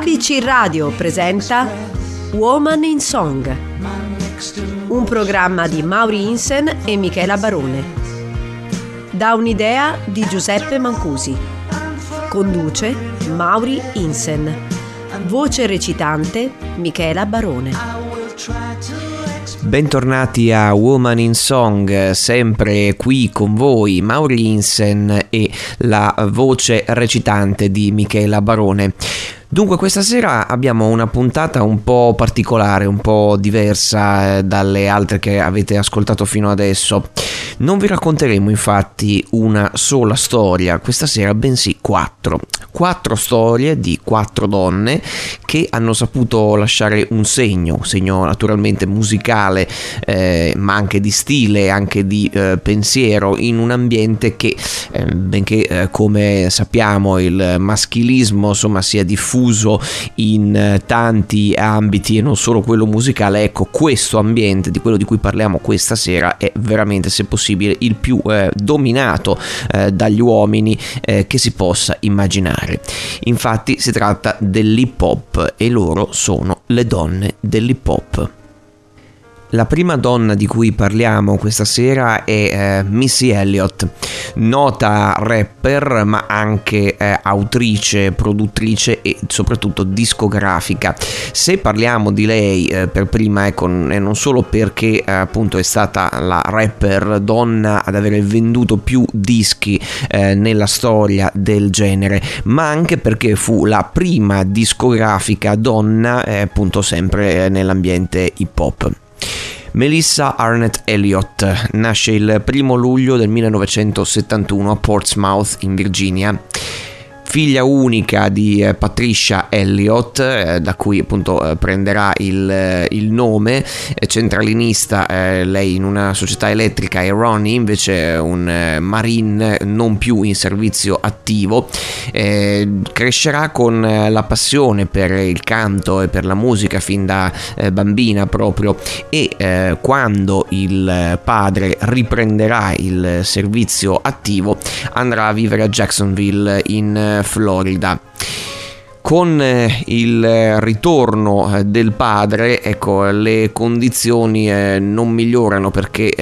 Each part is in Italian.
ABC Radio presenta Woman in Song, un programma di Mauri Insen e Michela Barone, da un'idea di Giuseppe Mancusi. Conduce Mauri Insen, voce recitante Michela Barone. Bentornati a Woman in Song, sempre qui con voi Mauri Insen e la voce recitante di Michela Barone. Dunque questa sera abbiamo una puntata un po' particolare, un po' diversa dalle altre che avete ascoltato fino adesso. Non vi racconteremo infatti una sola storia, questa sera bensì quattro storie di quattro donne che hanno saputo lasciare un segno naturalmente musicale, ma anche di stile, anche di pensiero, in un ambiente che, benché come sappiamo il maschilismo insomma sia diffuso in tanti ambiti e non solo quello musicale, ecco, questo ambiente di quello di cui parliamo questa sera è veramente, se possibile, il più dominato dagli uomini che si possa immaginare. Infatti si tratta dell'hip hop e loro sono le donne dell'hip hop. La prima donna di cui parliamo questa sera è Miss E. Elliott, nota rapper ma anche autrice, produttrice e soprattutto discografica. Se parliamo di lei per prima, ecco, e non solo perché appunto è stata la rapper donna ad avere venduto più dischi nella storia del genere, ma anche perché fu la prima discografica donna appunto sempre nell'ambiente hip hop. Melissa Arnett Elliott nasce il 1 luglio del 1971 a Portsmouth in Virginia. Figlia unica di Patricia Elliott, da cui appunto prenderà il nome, centralinista lei in una società elettrica, e Ronnie invece un marine non più in servizio attivo. Crescerà con la passione per il canto e per la musica fin da bambina proprio, e quando il padre riprenderà il servizio attivo andrà a vivere a Jacksonville in Florida. Con il ritorno del padre, ecco, le condizioni non migliorano perché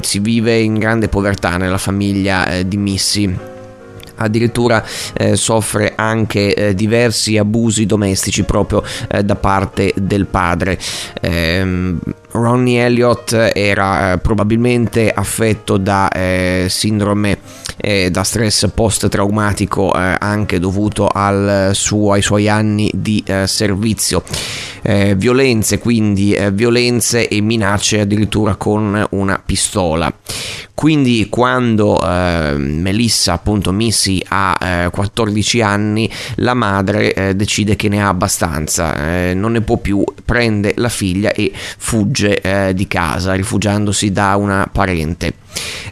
si vive in grande povertà nella famiglia di Missy. Addirittura soffre anche diversi abusi domestici proprio da parte del padre. Ronnie Elliott era probabilmente affetto da sindrome da stress post-traumatico, anche dovuto ai suoi anni di servizio. Violenze e minacce addirittura con una pistola. Quindi quando Melissa, appunto Missy, ha 14 anni, la madre decide che ne ha abbastanza, non ne può più, prende la figlia e fugge di casa, rifugiandosi da una parente.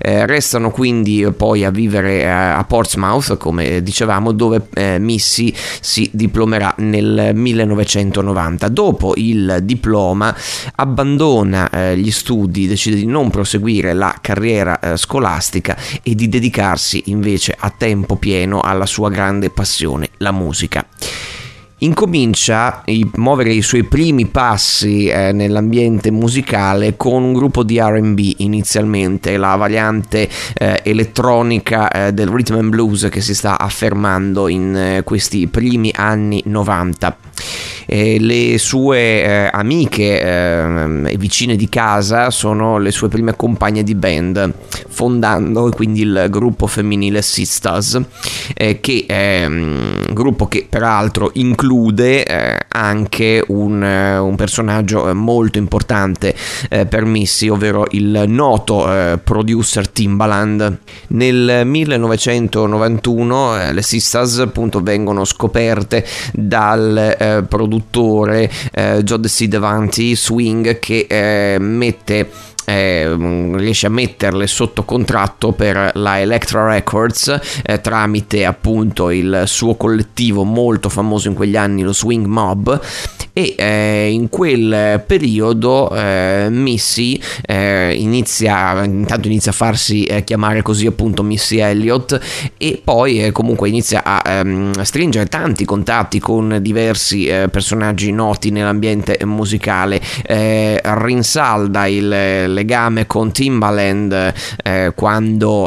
Restano quindi poi a vivere a Portsmouth, come dicevamo, dove Missy si diplomerà nel 1990. Dopo il diploma abbandona gli studi, decide di non proseguire la carriera scolastica e di dedicarsi invece a tempo pieno alla sua grande passione, la musica. Incomincia a muovere i suoi primi passi nell'ambiente musicale con un gruppo di R&B, inizialmente la variante elettronica del rhythm and blues che si sta affermando in questi primi anni 90. Le sue amiche e vicine di casa sono le sue prime compagne di band, fondando quindi il gruppo femminile Sisters, che è un gruppo che peraltro include anche un personaggio molto importante per Missy, ovvero il noto producer Timbaland. Nel 1991 le Sisters appunto vengono scoperte dal produttore Jodeci DeVante Swing, che mette riesce a metterle sotto contratto per la Elektra Records tramite appunto il suo collettivo molto famoso in quegli anni, lo Swing Mob. E in quel periodo Missy inizia a farsi chiamare così appunto Missy Elliott, e poi comunque inizia a stringere tanti contatti con diversi personaggi noti nell'ambiente musicale. Rinsalda il legame con Timbaland quando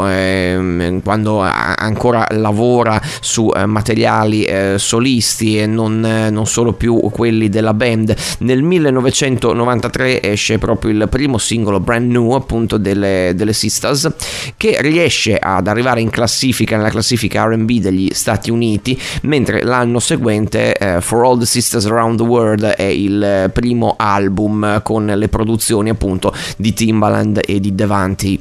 ancora lavora su materiali solisti e non solo più quelli della band. Nel 1993 esce proprio il primo singolo, Brand New, appunto delle Sisters, che riesce ad arrivare in classifica, nella classifica R&B degli Stati Uniti, mentre l'anno seguente For All the Sisters Around the World è il primo album con le produzioni appunto di Timbaland e di DeVante.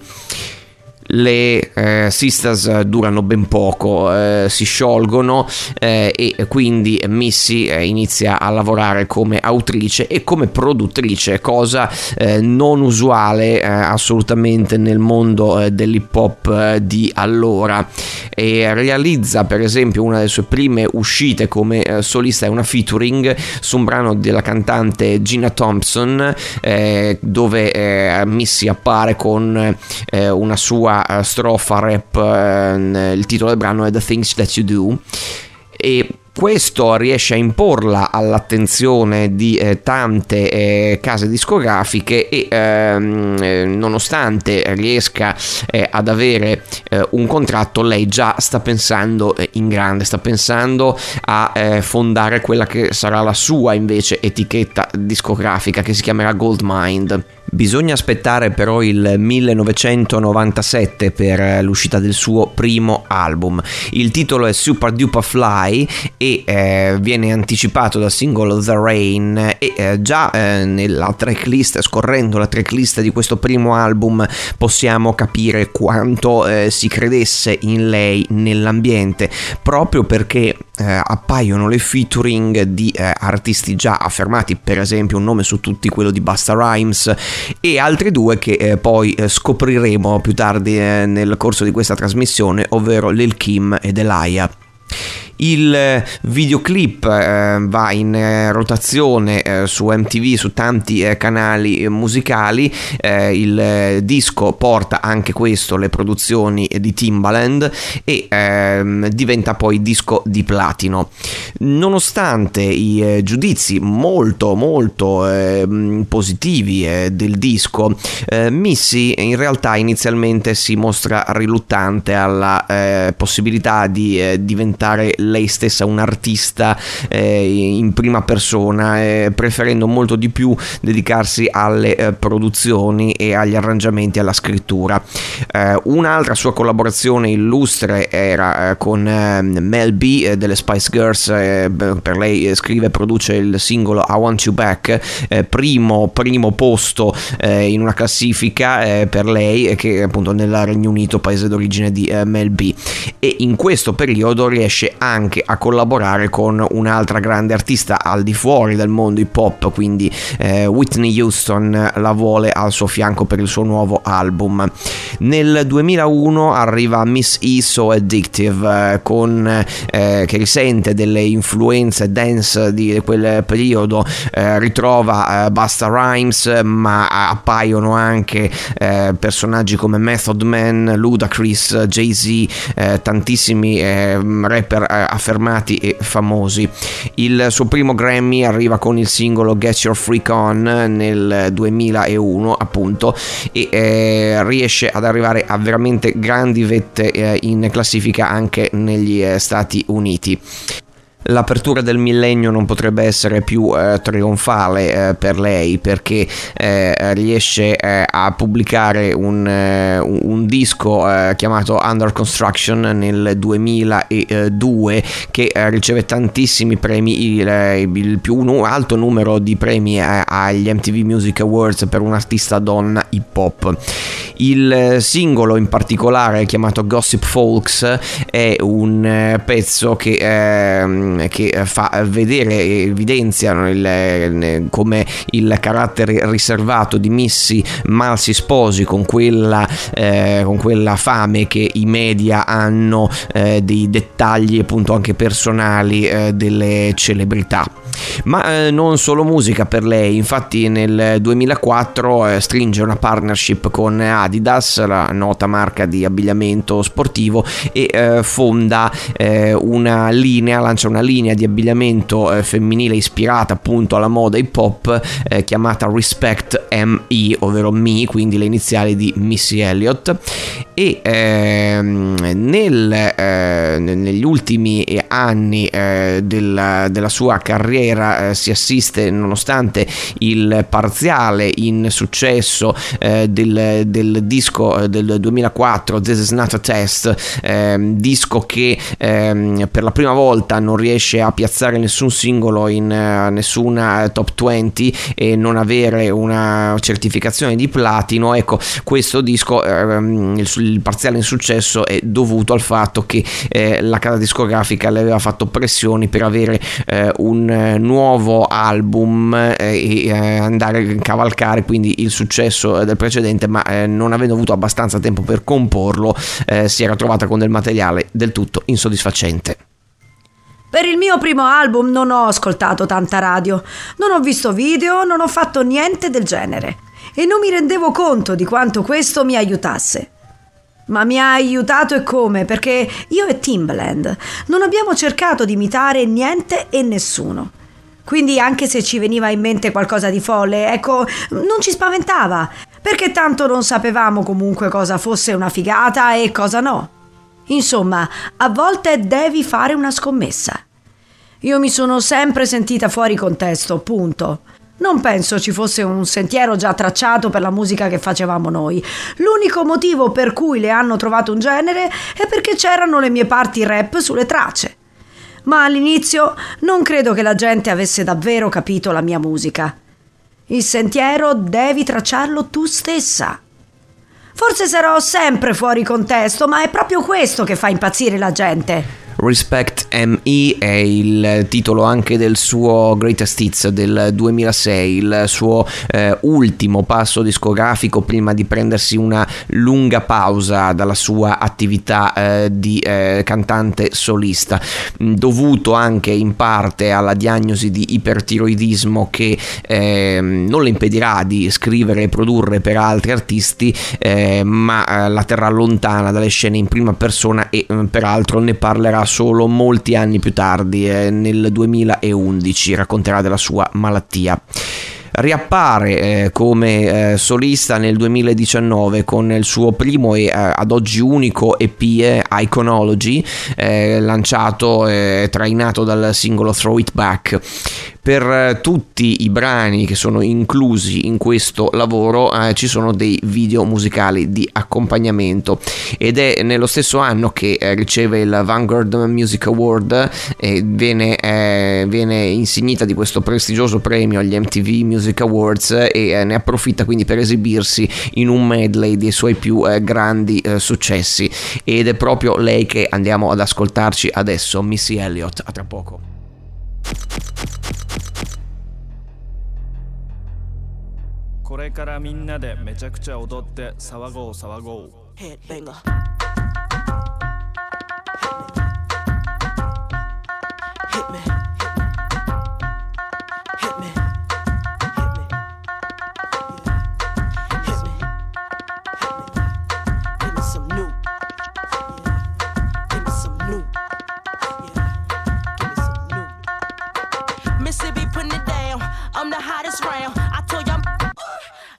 Le Sisters durano ben poco, si sciolgono e quindi Missy inizia a lavorare come autrice e come produttrice, cosa non usuale assolutamente nel mondo dell'hip hop di allora. E realizza per esempio una delle sue prime uscite come solista, è una featuring su un brano della cantante Gina Thompson, dove Missy appare con una sua strofa rap. Il titolo del brano è The Things That You Do, e questo riesce a imporla all'attenzione di tante case discografiche, e nonostante riesca ad avere un contratto, lei già sta pensando in grande, sta pensando a fondare quella che sarà la sua invece etichetta discografica, che si chiamerà Goldmind. Bisogna aspettare però il 1997 per l'uscita del suo primo album. Il titolo è Super Duper Fly e viene anticipato dal singolo The Rain, e già nella tracklist, scorrendo la tracklist di questo primo album, possiamo capire quanto si credesse in lei nell'ambiente, proprio perché appaiono le featuring di artisti già affermati, per esempio un nome su tutti quello di Busta Rhymes, e altri due che poi scopriremo più tardi nel corso di questa trasmissione, ovvero Lil Kim e Delaia. Il videoclip va in rotazione su MTV, su tanti canali musicali. Il disco porta anche questo, le produzioni di Timbaland, e diventa poi disco di platino. Nonostante i giudizi molto molto positivi del disco, Missy in realtà inizialmente si mostra riluttante alla possibilità di diventare lei stessa un'artista in prima persona, preferendo molto di più dedicarsi alle produzioni e agli arrangiamenti, alla scrittura. Un'altra sua collaborazione illustre era con Mel B delle Spice Girls. Per lei scrive e produce il singolo I Want You Back, primo posto in una classifica per lei, che appunto nel Regno Unito, paese d'origine di Mel B. E in questo periodo riesce anche a collaborare con un'altra grande artista al di fuori del mondo hip hop, quindi Whitney Houston la vuole al suo fianco per il suo nuovo album. Nel 2001 arriva Miss E So Addictive, che risente delle influenze dance di quel periodo, ritrova Busta Rhymes, ma appaiono anche personaggi come Method Man, Ludacris, Jay-Z, tantissimi rapper affermati e famosi. Il suo primo Grammy arriva con il singolo Get Your Freak On nel 2001 appunto, e riesce ad arrivare a veramente grandi vette in classifica anche negli Stati Uniti. L'apertura del millennio non potrebbe essere più trionfale per lei, perché riesce a pubblicare un disco chiamato Under Construction nel 2002, che riceve tantissimi premi, il più alto numero di premi agli MTV Music Awards per un'artista donna hip hop. Il singolo in particolare, chiamato Gossip Folks, è un pezzo che che fa vedere, evidenziano come il carattere riservato di Missy mal si sposi con quella fame che i media hanno dei dettagli appunto anche personali delle celebrità. Ma non solo musica per lei, infatti nel 2004 stringe una partnership con Adidas, la nota marca di abbigliamento sportivo, e fonda una linea, lancia una linea di abbigliamento femminile ispirata appunto alla moda hip hop chiamata Respect M.E., ovvero Me, quindi le iniziali di Missy Elliott, e negli ultimi anni della sua carriera si assiste, nonostante il parziale insuccesso del disco del 2004 This Is Not a Test, disco che per la prima volta non riesce a piazzare nessun singolo in nessuna top 20 e non avere una certificazione di platino. Ecco, questo disco, il parziale insuccesso è dovuto al fatto che la casa discografica le aveva fatto pressioni per avere un nuovo album e andare a cavalcare quindi il successo del precedente, ma non avendo avuto abbastanza tempo per comporlo si era trovata con del materiale del tutto insoddisfacente. Per il mio primo album non ho ascoltato tanta radio, non ho visto video, non ho fatto niente del genere e non mi rendevo conto di quanto questo mi aiutasse. Ma mi ha aiutato e come, perché io e Timbaland non abbiamo cercato di imitare niente e nessuno. Quindi anche se ci veniva in mente qualcosa di folle, ecco, non ci spaventava, perché tanto non sapevamo comunque cosa fosse una figata e cosa no. Insomma, a volte devi fare una scommessa. Io mi sono sempre sentita fuori contesto, punto. Non penso ci fosse un sentiero già tracciato per la musica che facevamo noi. L'unico motivo per cui le hanno trovato un genere è perché c'erano le mie parti rap sulle tracce. Ma all'inizio non credo che la gente avesse davvero capito la mia musica. Il sentiero devi tracciarlo tu stessa. Forse sarò sempre fuori contesto, ma è proprio questo che fa impazzire la gente. Respect M.E. è il titolo anche del suo Greatest Hits del 2006, il suo ultimo passo discografico prima di prendersi una lunga pausa dalla sua attività di cantante solista, dovuto anche in parte alla diagnosi di ipertiroidismo che non le impedirà di scrivere e produrre per altri artisti, ma la terrà lontana dalle scene in prima persona e peraltro ne parlerà solo molti anni più tardi, nel 2011 racconterà della sua malattia. Riappare come solista nel 2019 con il suo primo e ad oggi unico EP Iconology, lanciato e trainato dal singolo Throw It Back. Per tutti i brani che sono inclusi in questo lavoro ci sono dei video musicali di accompagnamento, ed è nello stesso anno che riceve il Vanguard Music Award e viene insignita di questo prestigioso premio agli MTV Music Awards e ne approfitta quindi per esibirsi in un medley dei suoi più grandi successi, ed è proprio lei che andiamo ad ascoltarci adesso, Missy Elliott. A tra poco.これからみんなでめちゃくちゃ踊って騒ごう騒ごう Head banger Hit me Hit me Hit me Give me some new Give me some new Give me some new Mississippi putting it down I'm the hottest round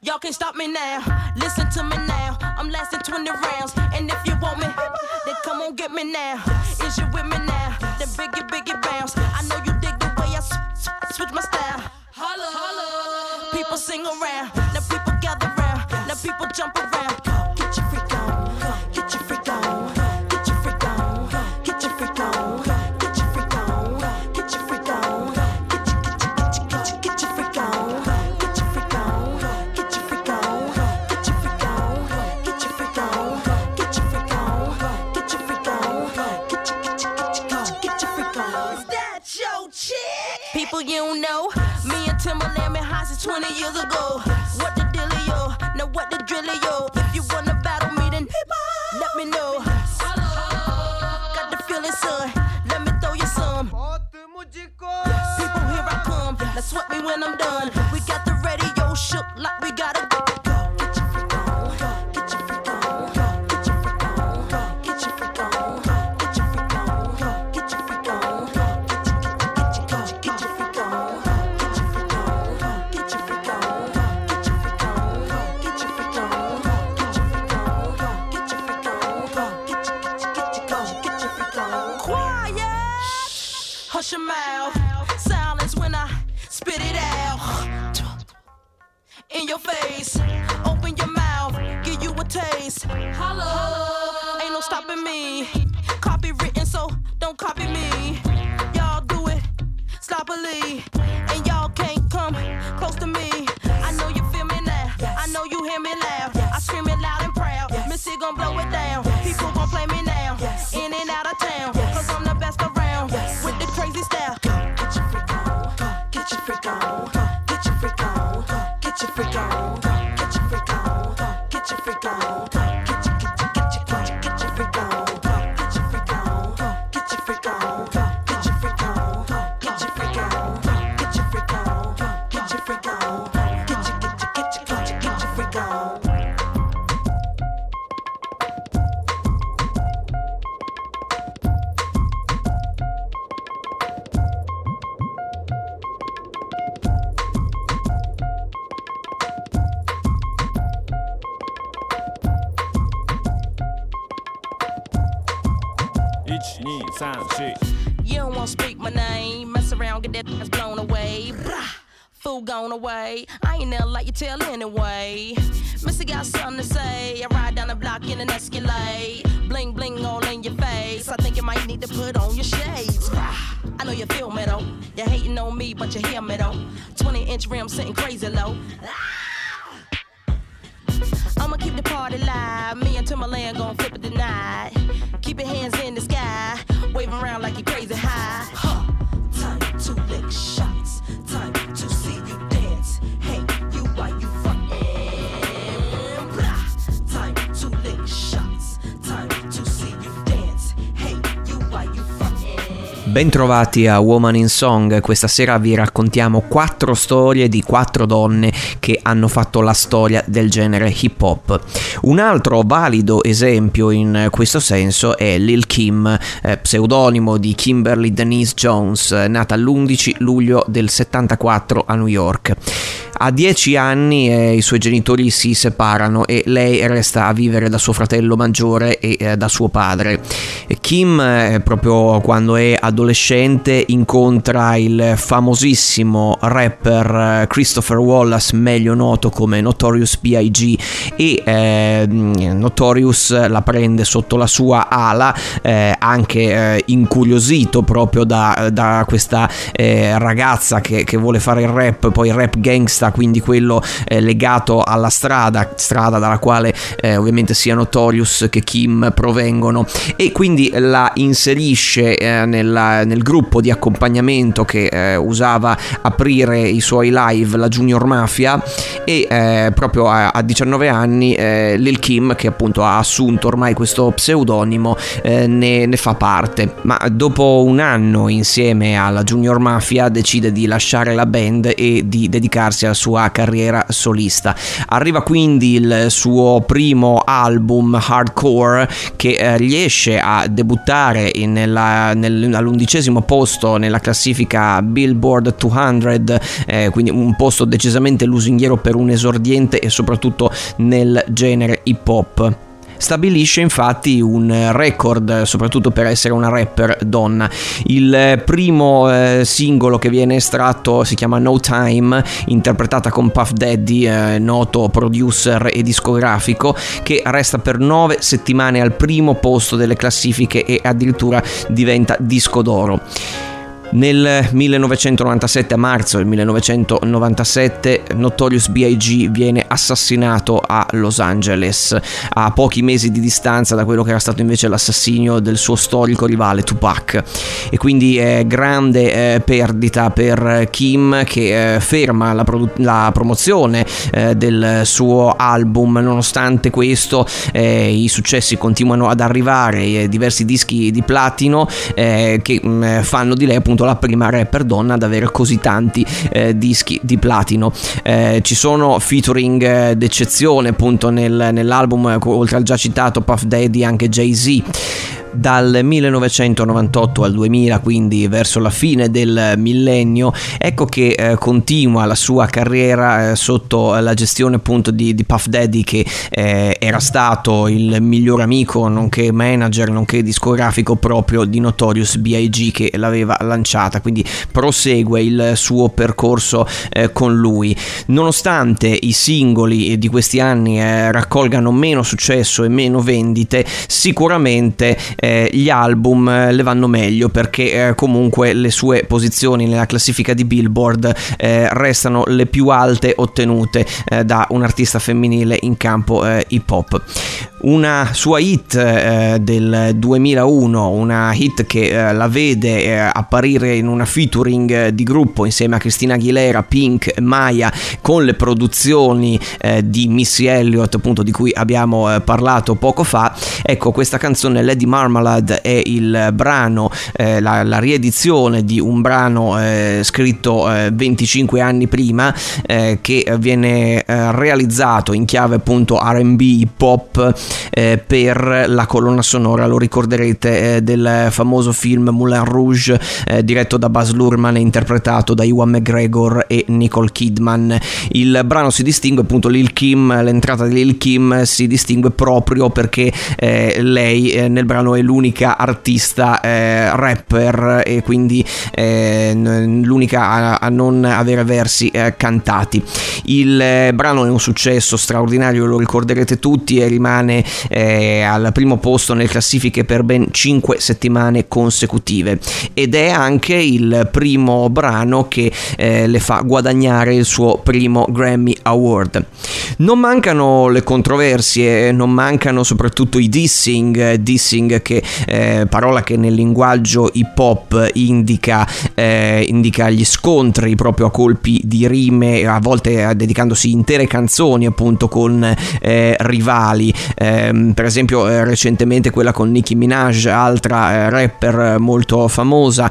Y'all can't stop me now, listen to me now, I'm lasting 20 rounds, and if you want me, then come on get me now, is you with me now, then biggie, biggie bounce, I know you dig the way I switch my style, holla, holla, people sing around, now people gather round, now people jump around, get your freak on, get your freak on, get your freak on, get your freak on, get your freak on, get your freak on, get your freak on, you know. Me and Timbaland been hot since 20 years ago. What the dealio? Now what the drillio? If you wanna battle me, then let me know. Got the feeling, son. Let me throw you some. People, here I come. Now sweat me when I'm done. We got the radio shook like we gotta go. You don't wanna speak my name, mess around, get that ass blown away. Blah, food gone away, I ain't never like you tell anyway. Missy got something to say, I ride down the block in an Escalade. Bling bling all in your face, I think you might need to put on your shades. Blah, I know you feel me though, you're hating on me but you hear me though. 20-inch rim sitting crazy low. I'ma keep the party live, me and Timbaland gon' flip it tonight. Keep your hands in the sky, wave around like you're crazy high. Huh. Time to lick shots, time to see you dance. Hey, you, why you fucking blah? Time to lick shots, time to see you dance. Hey, you, why you fucking. Bentrovati a Woman in Song. Questa sera vi raccontiamo 4 storie di 4 donne che hanno fatto la storia del genere hip hop. Un altro valido esempio in questo senso è Lil Kim, pseudonimo di Kimberly Denise Jones, nata l'11 luglio del 74 a New York. A 10 anni i suoi genitori si separano e lei resta a vivere da suo fratello maggiore e da suo padre. Kim, proprio quando è adolescente, incontra il famosissimo rapper Christopher Wallace, meglio noto come Notorious B.I.G., e Notorious la prende sotto la sua ala, anche incuriosito proprio da questa ragazza che vuole fare il rap, poi il rap gangsta, quindi quello legato alla strada dalla quale ovviamente sia Notorious che Kim provengono, e quindi la inserisce nel gruppo di accompagnamento che usava aprire i suoi live, la Junior Mafia, e proprio a 19 anni Lil Kim, che appunto ha assunto ormai questo pseudonimo, ne fa parte. Ma dopo un anno insieme alla Junior Mafia decide di lasciare la band e di dedicarsi alla sua carriera solista. Arriva quindi il suo primo album Hardcore, che riesce a debuttare all'11° posto nella classifica Billboard 200, quindi un posto decisamente lusinghiero per un esordiente e soprattutto nel genere hip hop. Stabilisce infatti un record, soprattutto per essere una rapper donna. Il primo singolo che viene estratto si chiama No Time, interpretata con Puff Daddy, noto producer e discografico, che resta per 9 settimane al primo posto delle classifiche e addirittura diventa disco d'oro. Nel 1997, a marzo del 1997, Notorious B.I.G. viene assassinato a Los Angeles, a pochi mesi di distanza da quello che era stato invece l'assassinio del suo storico rivale Tupac. E quindi grande perdita per Kim, che ferma la promozione del suo album. Nonostante questo i successi continuano ad arrivare, diversi dischi di platino che fanno di lei appunto la prima rapper donna ad avere così tanti dischi di platino. Ci sono featuring d'eccezione appunto nell'album, oltre al già citato Puff Daddy anche Jay-Z. Dal 1998 al 2000, quindi verso la fine del millennio, ecco che continua la sua carriera sotto la gestione appunto di Puff Daddy, che era stato il miglior amico, nonché manager, nonché discografico proprio di Notorious B.I.G. che l'aveva lanciata, quindi prosegue il suo percorso con lui. Nonostante i singoli di questi anni raccolgano meno successo e meno vendite, sicuramente gli album le vanno meglio, perché comunque le sue posizioni nella classifica di Billboard restano le più alte ottenute da un'artista femminile in campo hip hop. Una sua hit del 2001, una hit che la vede apparire in una featuring di gruppo insieme a Christina Aguilera, Pink e Maya, con le produzioni di Missy Elliott, appunto, di cui abbiamo parlato poco fa. Ecco, questa canzone Lady Marmalade è il brano, la riedizione di un brano scritto 25 anni prima, che viene realizzato in chiave appunto R&B hip hop per la colonna sonora, lo ricorderete, del famoso film Moulin Rouge, diretto da Baz Luhrmann e interpretato da Ewan McGregor e Nicole Kidman. Il brano si distingue appunto, Lil Kim, l'entrata di Lil Kim si distingue proprio perché lei nel brano è l'unica artista rapper e quindi l'unica a non avere versi cantati. Il brano è un successo straordinario, lo ricorderete tutti, e rimane al primo posto nelle classifiche per ben 5 settimane consecutive, ed è anche il primo brano che le fa guadagnare il suo primo Grammy Award. Non mancano le controversie, non mancano soprattutto i dissing, che parola che nel linguaggio hip hop indica gli scontri proprio a colpi di rime, a volte dedicandosi intere canzoni appunto con rivali. Per esempio recentemente quella con Nicki Minaj, altra rapper molto famosa,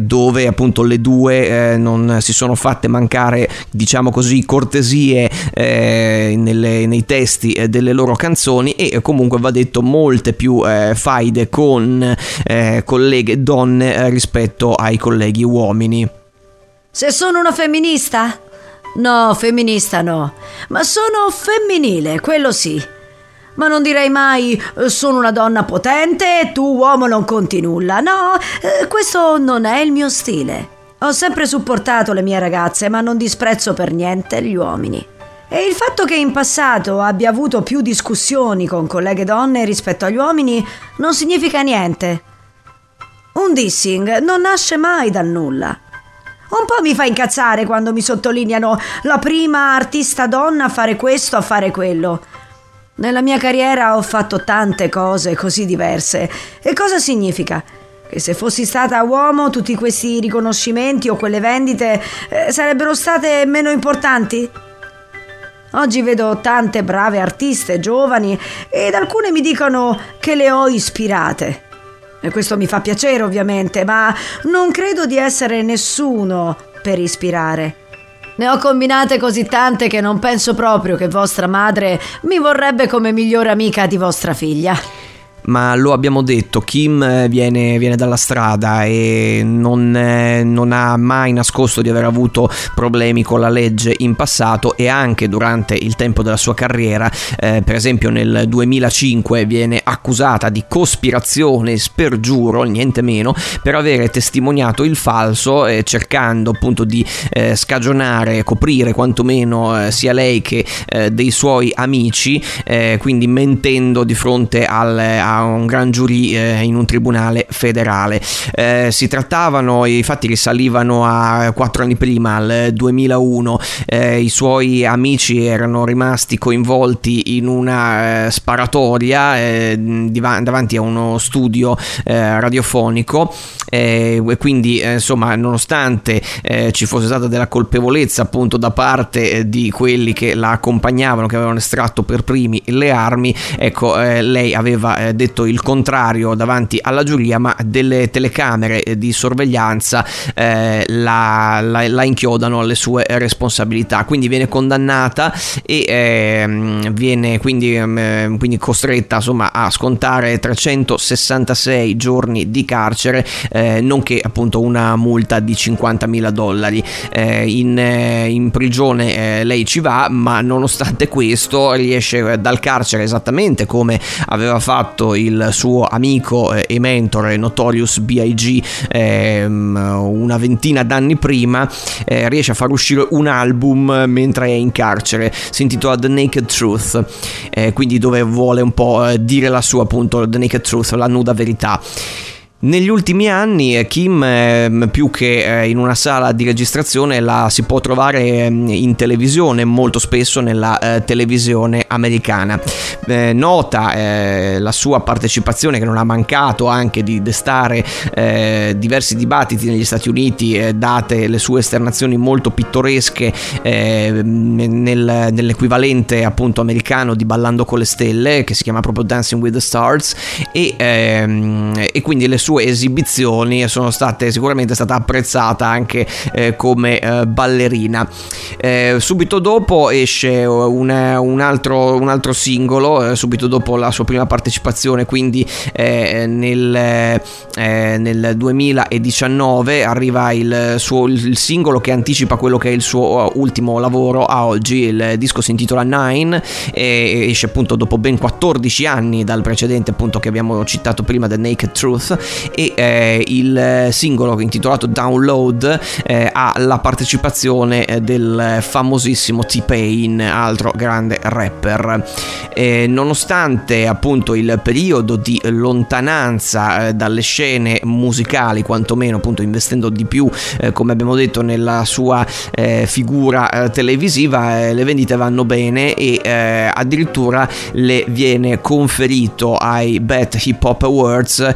dove appunto le due non si sono fatte mancare, diciamo così, cortesie nei testi delle loro canzoni, e comunque va detto molte più faide con colleghe donne rispetto ai colleghi uomini. Se sono una femminista? No, femminista no, ma sono femminile, quello sì. Ma non direi mai sono una donna potente e tu uomo non conti nulla. No, questo non è il mio stile. Ho sempre supportato le mie ragazze, ma non disprezzo per niente gli uomini. E il fatto che in passato abbia avuto più discussioni con colleghe donne rispetto agli uomini non significa niente. Un dissing non nasce mai dal nulla. Un po' mi fa incazzare quando mi sottolineano la prima artista donna a fare questo, a fare quello. Nella mia carriera ho fatto tante cose così diverse. E cosa significa? Che se fossi stata uomo tutti questi riconoscimenti o quelle vendite sarebbero state meno importanti? Oggi vedo tante brave artiste giovani ed alcune mi dicono che le ho ispirate. E questo mi fa piacere ovviamente, ma non credo di essere nessuno per ispirare. Ne ho combinate così tante che non penso proprio che vostra madre mi vorrebbe come migliore amica di vostra figlia. Ma lo abbiamo detto, Kim viene dalla strada e non ha mai nascosto di aver avuto problemi con la legge in passato, e anche durante il tempo della sua carriera. Per esempio nel 2005 viene accusata di cospirazione, spergiuro, niente meno, per avere testimoniato il falso, cercando appunto di scagionare, coprire quantomeno sia lei che dei suoi amici, quindi mentendo di fronte al a un gran giurì in un tribunale federale. Si trattavano, i fatti risalivano a 4 anni prima, al 2001. I suoi amici erano rimasti coinvolti in una sparatoria davanti a uno studio radiofonico, e quindi insomma, nonostante ci fosse stata della colpevolezza appunto da parte di quelli che la accompagnavano, che avevano estratto per primi le armi, ecco, lei aveva detto il contrario davanti alla giuria, ma delle telecamere di sorveglianza la inchiodano alle sue responsabilità. Quindi viene condannata e viene quindi costretta insomma a scontare 366 giorni di carcere, nonché appunto una multa di $50,000. In prigione lei ci va, ma nonostante questo riesce dal carcere, esattamente come aveva fatto il suo amico e mentore Notorious B.I.G. Una ventina d'anni prima, riesce a far uscire un album mentre è in carcere, si intitola The Naked Truth, quindi dove vuole un po' dire la sua, appunto, The Naked Truth, la nuda verità. Negli ultimi anni Kim, più che in una sala di registrazione, la si può trovare in televisione, molto spesso nella televisione americana. Nota la sua partecipazione, che non ha mancato anche di destare diversi dibattiti negli Stati Uniti, date le sue esternazioni molto pittoresche nell'equivalente appunto americano di Ballando con le Stelle, che si chiama proprio Dancing with the Stars, e quindi le sue esibizioni sono state sicuramente apprezzata anche come ballerina. Subito dopo esce un altro singolo, subito dopo la sua prima partecipazione, quindi nel 2019 arriva il singolo che anticipa quello che è il suo ultimo lavoro a oggi. Il disco si intitola Nine e esce appunto dopo ben 14 anni dal precedente, appunto, che abbiamo citato prima, The Naked Truth, e il singolo intitolato Download ha la partecipazione del famosissimo T-Pain, altro grande rapper. Nonostante appunto il periodo di lontananza dalle scene musicali, quantomeno appunto investendo di più, come abbiamo detto, nella sua figura televisiva, le vendite vanno bene e addirittura le viene conferito ai BET Hip Hop Awards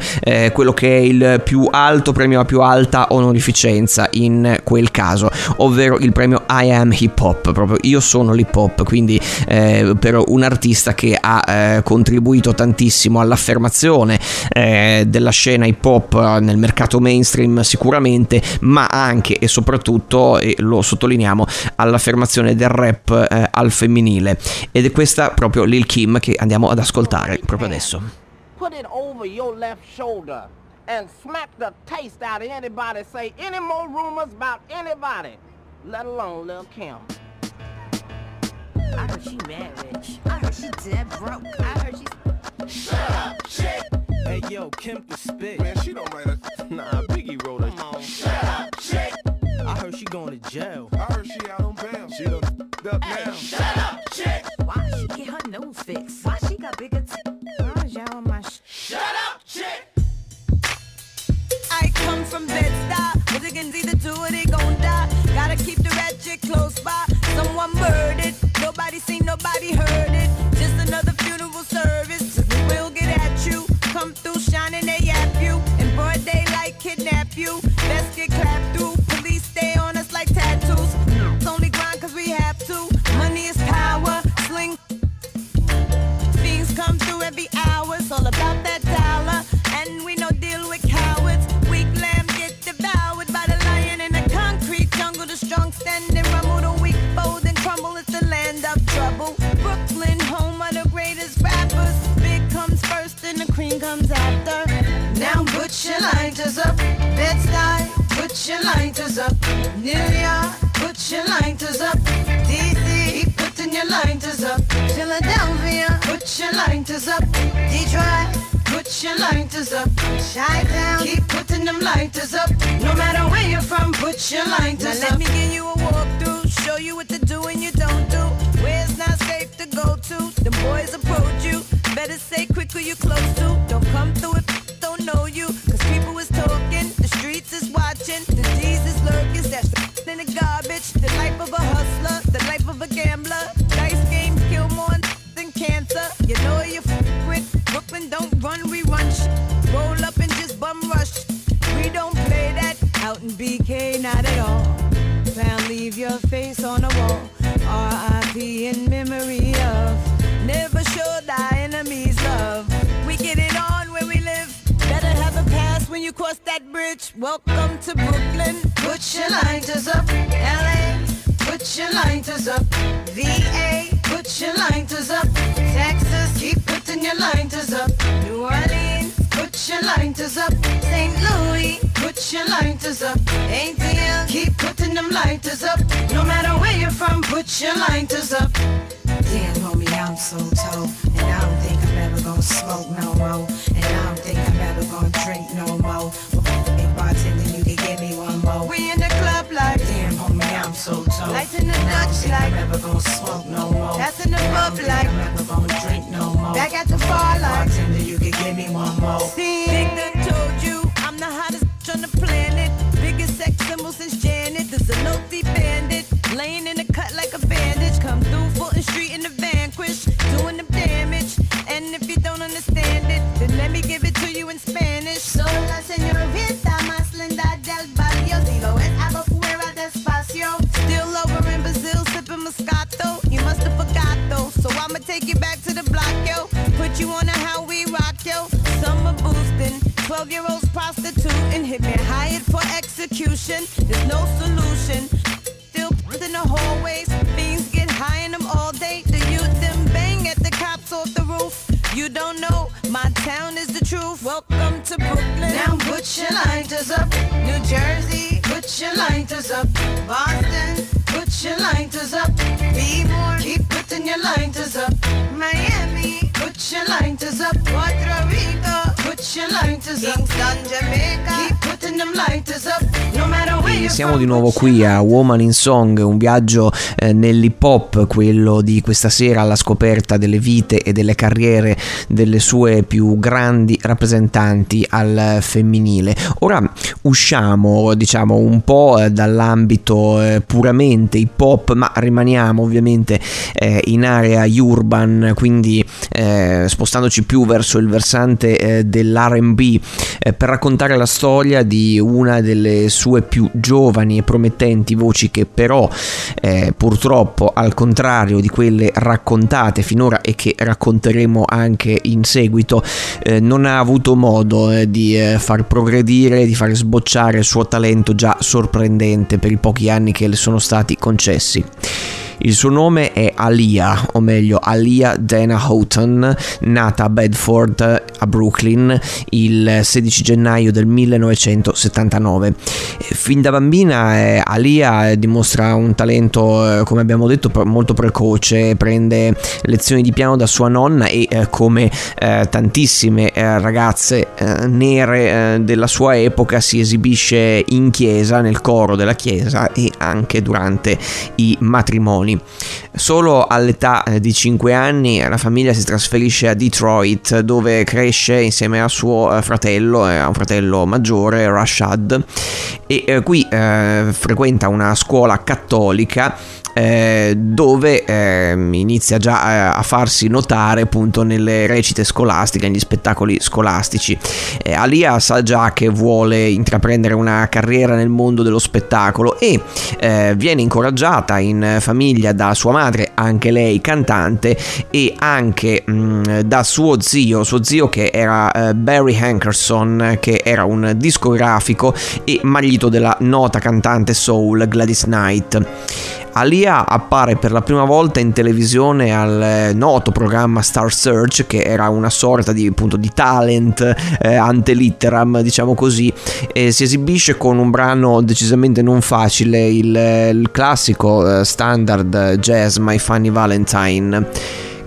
quello che è il più alto premio, la più alta onorificenza in quel caso, ovvero il premio I Am Hip Hop, proprio io sono l'hip hop. Quindi per un artista che ha contribuito tantissimo all'affermazione della scena hip hop nel mercato mainstream sicuramente, ma anche e soprattutto, e lo sottolineiamo, all'affermazione del rap al femminile, ed è questa proprio Lil Kim che andiamo ad ascoltare proprio adesso. Put it over your left shoulder and smack the taste out of anybody say any more rumors about anybody, let alone Lil Kim. I heard she mad rich. I heard she dead broke. I heard she... Shut up, shit! Hey, yo, Kim can spit. Man, she don't write a... Nah, Biggie wrote a... Come on. Shut up, shit! I heard she going to jail. I heard she out on bail. She done f***ed up now. Hey, shut up, shit! Why she get her nose fixed? Why she got bigger teeth? Shut up, chick! I come from Bed-Stuy. Niggas either do or they gon' die. Gotta keep the ratchet close by. Someone murdered. Nobody seen, nobody heard it. Just another funeral service. We'll get at you. Come through shining, they yap you. In broad daylight, kidnap you. Best get clapped through. Police stay on us like tattoos. It's only grind cause we have to. Money is power. Sling. Things come through every hour. It's all about that dollar, and we no deal with cowards. Weak lamb get devoured by the lion in the concrete jungle. The strong stand and rumble, the weak fold and crumble. It's the land of trouble. Brooklyn, home of the greatest rappers. Big comes first and the cream comes after. Now put your lighters up. Bed-Stuy, put your lighters up. New York, put your lighters up. D.C., putting your lighters up. Philadelphia, put your lighters up. Detroit, put your lighters up. Chi-Town, keep putting them lighters up. No matter where you're from, put your lighters up. Let me give you a walkthrough, show you what to do and you don't do. Where it's not safe to go to, the boys approach you. Better better say quick who you close to. Don't come through if don't know you. Cause people is talking, the streets is watching, disease is lurking, that's the in the garbage. The life of a hustler, the life of a gambler. Dice games kill more than cancer. You know you f with Brooklyn, don't run, we run shit. Roll up and just bum rush. We don't play that out in BK, not at all. Clown, leave your face on the wall. R.I.P. in memory of. Never show thy enemies love. We get it on where we live. Better have a pass when you cross that bridge. Welcome to Brooklyn. Put your lighters up. L.A. Put your lighters up. V.A. Put your lighters up. Texas, keep putting your lighters up. New Orleans, put your lighters up. St. Louis, put your lighters up. Ain't keep putting them lighters up. No matter where you're from, put your lighters up. Damn, homie, I'm so told. And I don't think I'm ever gonna smoke no more. And I don't think I'm ever gonna drink no more. But if I tell you, you can give me one more. We in the club like, damn, homie, I'm so told. Lights in the Dutch like, I'm ever gonna smoke no more. That's in the pub like, I'm ever gonna drink no more. Back at the bar like, bartender, you can give me one more. See, Big Duck told you, I'm the hottest on the planet. Biggest sex symbol since Janet. There's a no-thief bandit. Laying in the cut like a bandage. Come through Fulton Street in the Vanquish, doing the damage. And if you don't understand it, then let me give it to you in Spanish. Sola señorita, más linda del barrio. Digo es algo fuera despacio. Still over in Brazil, sipping Moscato. You must have forgot though, so I'ma take you back to the block, yo. Put you on a how we rock, yo. Summer boosting, 12-year-olds prostituting. Hit me hired for execution. There's no solution. In the hallways, things get high in them all day. The youth them bang at the cops off the roof. You don't know, my town is the truth. Welcome to Brooklyn. Now put your lighters up. New Jersey, put your lighters up. Boston, put your lighters up. Be more, keep putting your lighters up. Miami, put your lighters up. Puerto Rico, put your lighters up. Kingston, Jamaica, keep putting them lighters up. No matter where you're from. Siamo di nuovo qui a Woman in Song, un viaggio nell'hip hop, quello di questa sera alla scoperta delle vite e delle carriere delle sue più grandi rappresentanti al femminile. Ora usciamo, diciamo, un po' dall'ambito puramente hip hop, ma rimaniamo ovviamente in area urban, quindi spostandoci più verso il versante dell'R&B per raccontare la storia di una delle sue più giovani e promettenti voci, che però purtroppo, al contrario di quelle raccontate finora e che racconteremo anche in seguito, non ha avuto modo di far progredire, di far sbocciare il suo talento già sorprendente per i pochi anni che le sono stati concessi. Il suo nome è Aaliyah, o meglio Aaliyah Dana Houghton, nata a Bedford, a Brooklyn, il 16 gennaio del 1979. Fin da bambina Aaliyah dimostra un talento, come abbiamo detto, molto precoce. Prende lezioni di piano da sua nonna e, come tantissime ragazze nere della sua epoca, si esibisce in chiesa, nel coro della chiesa e anche durante i matrimoni. Solo all'età di 5 anni la famiglia si trasferisce a Detroit, dove cresce insieme a suo fratello, a un fratello maggiore, Rashad, e qui frequenta una scuola cattolica dove inizia già a farsi notare, appunto, nelle recite scolastiche, negli spettacoli scolastici. Aaliyah sa già che vuole intraprendere una carriera nel mondo dello spettacolo e viene incoraggiata in famiglia da sua madre, anche lei cantante, e anche da suo zio che era Barry Hankerson, che era un discografico e marito della nota cantante soul Gladys Knight. Aaliyah appare per la prima volta in televisione al noto programma Star Search, che era una sorta di, appunto, di talent ante litteram, diciamo così, e si esibisce con un brano decisamente non facile, il classico standard jazz My Funny Valentine.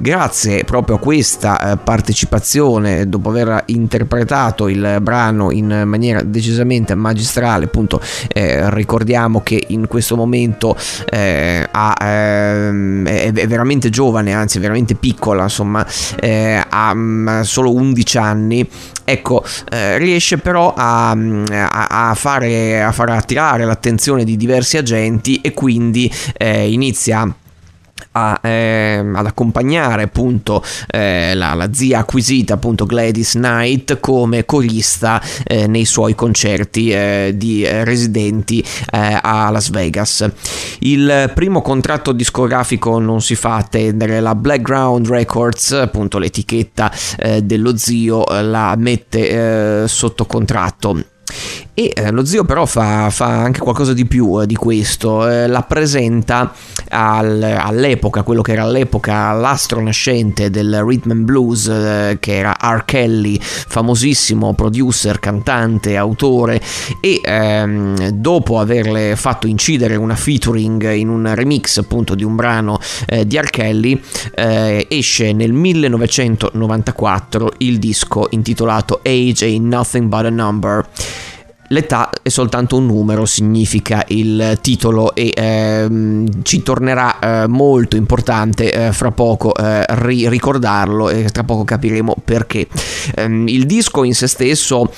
grazie proprio a questa partecipazione, dopo aver interpretato il brano in maniera decisamente magistrale. Appunto, ricordiamo che in questo momento è veramente giovane, anzi veramente piccola, insomma, ha solo 11 anni. Ecco, riesce però a far attirare l'attenzione di diversi agenti, e quindi inizia ad accompagnare appunto la zia acquisita, appunto Gladys Knight, come corista nei suoi concerti di residenti a Las Vegas. Il primo contratto discografico non si fa attendere, la Blackground Records, appunto l'etichetta dello zio, la mette sotto contratto. E lo zio però fa anche qualcosa di più di questo, la presenta all'epoca, quello che era all'epoca l'astro nascente del rhythm and blues, che era R. Kelly, famosissimo producer, cantante, autore, e dopo averle fatto incidere una featuring in un remix appunto di un brano di R. Kelly, esce nel 1994 il disco intitolato Age Ain't Nothing But a Number. L'età è soltanto un numero, significa il titolo, e ci tornerà molto importante fra poco ricordarlo, e tra poco capiremo perché. Il disco in se stesso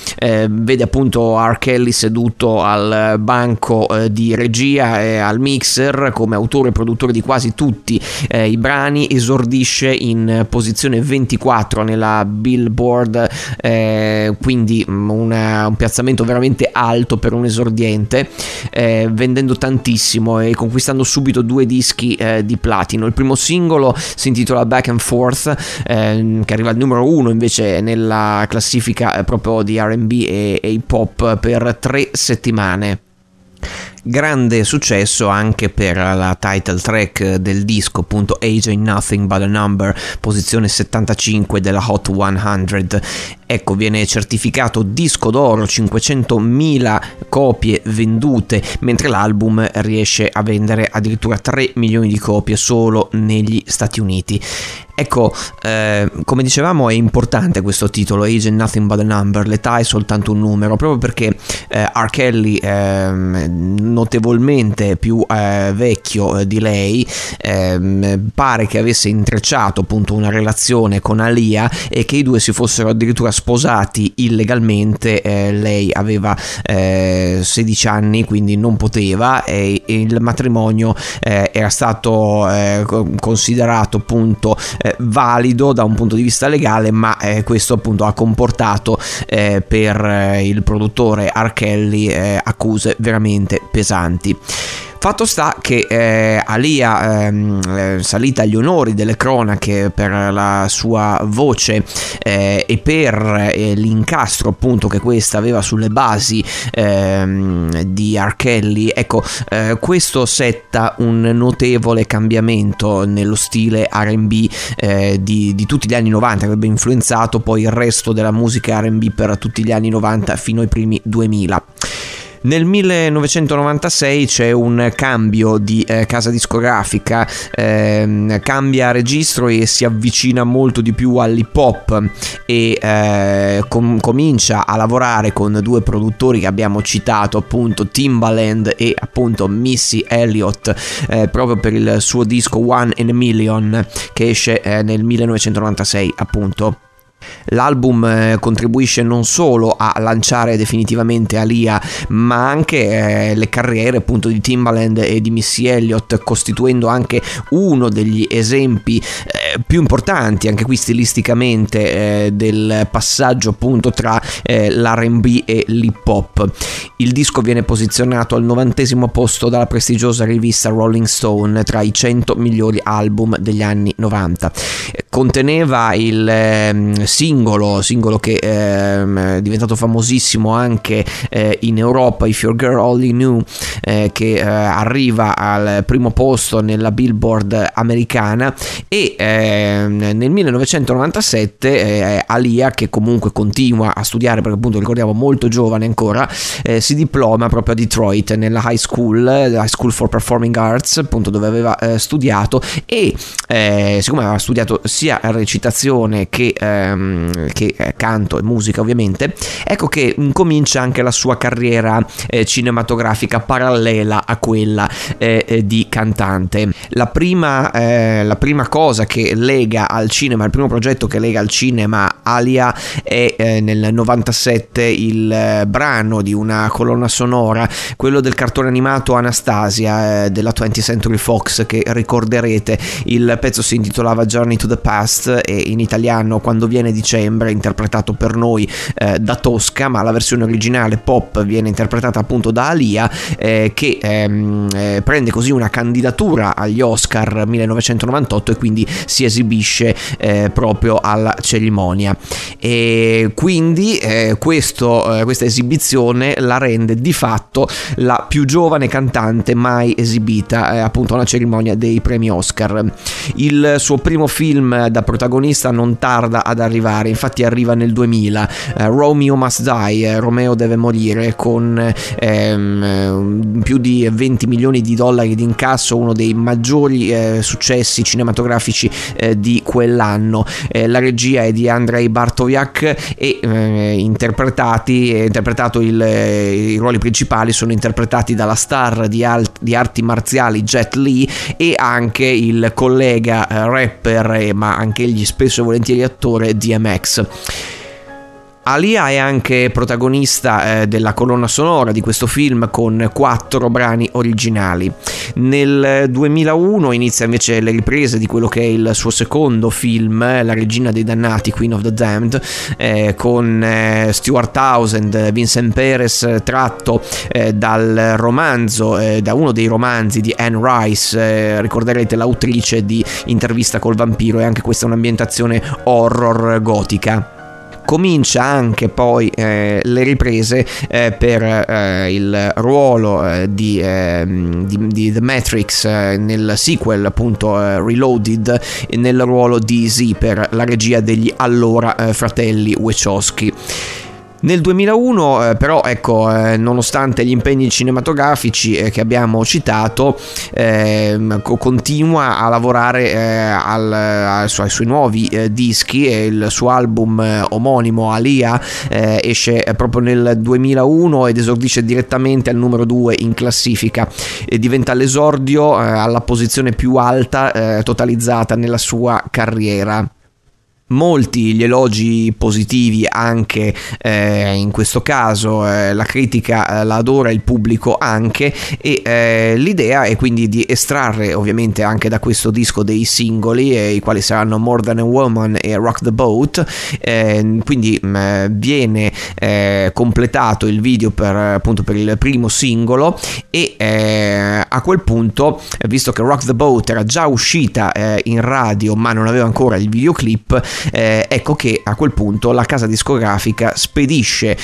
vede appunto R. Kelly seduto al banco di regia e al mixer come autore e produttore di quasi tutti i brani. Esordisce in posizione 24 nella Billboard, quindi un piazzamento veramente alto per un esordiente, vendendo tantissimo e conquistando subito 2 dischi di platino. Il primo singolo si intitola Back and Forth, che arriva al numero 1 invece nella classifica proprio di R&B e hip hop per 3 settimane. Grande successo anche per la title track del disco, appunto Age Ain't Nothing But a Number, posizione 75 della Hot 100. Ecco, viene certificato disco d'oro, 500.000 copie vendute, mentre l'album riesce a vendere addirittura 3 milioni di copie solo negli Stati Uniti. Ecco, come dicevamo, è importante questo titolo, Age Ain't Nothing But a Number, l'età è soltanto un numero, proprio perché R. Kelly, notevolmente più vecchio di lei, pare che avesse intrecciato appunto una relazione con Alia e che i due si fossero addirittura sposati illegalmente. Lei aveva 16 anni, quindi non poteva, e il matrimonio era stato considerato appunto valido da un punto di vista legale, ma questo appunto ha comportato per il produttore R. Kelly accuse veramente pesanti. Fatto sta che Alia, salita agli onori delle cronache per la sua voce e per l'incastro appunto che questa aveva sulle basi di R. Kelly, ecco, questo setta un notevole cambiamento nello stile R&B di tutti gli anni 90, avrebbe influenzato poi il resto della musica R&B per tutti gli anni 90 fino ai primi 2000. Nel 1996 c'è un cambio di casa discografica, cambia registro e si avvicina molto di più all'hip hop, e comincia a lavorare con 2 produttori che abbiamo citato, appunto Timbaland e appunto Miss E Elliott, proprio per il suo disco One in a Million, che esce nel 1996 appunto. L'album contribuisce non solo a lanciare definitivamente Alia, ma anche le carriere appunto di Timbaland e di Miss E Elliott, costituendo anche uno degli esempi più importanti, anche qui stilisticamente, del passaggio appunto tra l'R&B e l'hip hop. Il disco viene posizionato al 90° posto dalla prestigiosa rivista Rolling Stone tra i 100 migliori album degli anni 90. Conteneva il singolo che è diventato famosissimo anche in Europa, If Your Girl Only Knew, che arriva al primo posto nella Billboard americana, e nel 1997 Alia, che comunque continua a studiare, perché appunto ricordiamo molto giovane ancora, si diploma proprio a Detroit nella High School for Performing Arts, appunto dove aveva studiato, e siccome aveva studiato sia recitazione che canto e musica ovviamente, ecco che comincia anche la sua carriera cinematografica parallela a quella di cantante. La prima cosa che lega al cinema, il primo progetto che lega al cinema Alia è nel 97 il brano di una colonna sonora, quello del cartone animato Anastasia della 20th Century Fox, che ricorderete il pezzo si intitolava Journey to the Past, e in italiano Quando viene dicembre, interpretato per noi da Tosca, ma la versione originale pop viene interpretata appunto da Alia, che prende così una candidatura agli Oscar 1998 e quindi si esibisce proprio alla cerimonia, e quindi questa esibizione la rende di fatto la più giovane cantante mai esibita appunto alla cerimonia dei premi Oscar. Il suo primo film da protagonista non tarda ad arrivare, infatti arriva nel 2000, Romeo Must Die, Romeo deve morire, con più di $20 milioni di incasso, uno dei maggiori successi cinematografici di quell'anno. La regia è di Andrei Bartoviak e i ruoli principali sono interpretati dalla star di arti marziali Jet Li e anche il collega rapper, ma anche egli spesso e volentieri attore, DMX. Alia è anche protagonista della colonna sonora di questo film con 4 brani originali. Nel 2001 inizia invece le riprese di quello che è il suo secondo film, La regina dei dannati, Queen of the Damned, con Stuart Townsend, Vincent Perez, tratto dal romanzo, da uno dei romanzi di Anne Rice, ricorderete l'autrice di Intervista col vampiro, e anche questa è un'ambientazione horror gotica. Comincia anche poi le riprese per il ruolo di The Matrix nel sequel appunto Reloaded, e nel ruolo di Zee per la regia degli allora fratelli Wachowski. Nel 2001 però, ecco, nonostante gli impegni cinematografici che abbiamo citato, continua a lavorare ai suoi nuovi dischi, e il suo album omonimo Alia esce proprio nel 2001 ed esordisce direttamente al numero 2 in classifica, e diventa l'esordio alla posizione più alta totalizzata nella sua carriera. Molti gli elogi positivi anche in questo caso, la critica la adora, il pubblico anche, e l'idea è quindi di estrarre ovviamente anche da questo disco dei singoli, i quali saranno More Than a Woman e Rock the Boat, quindi viene completato il video per il primo singolo, e a quel punto, visto che Rock the Boat era già uscita in radio ma non aveva ancora il videoclip, ecco che a quel punto la casa discografica spedisce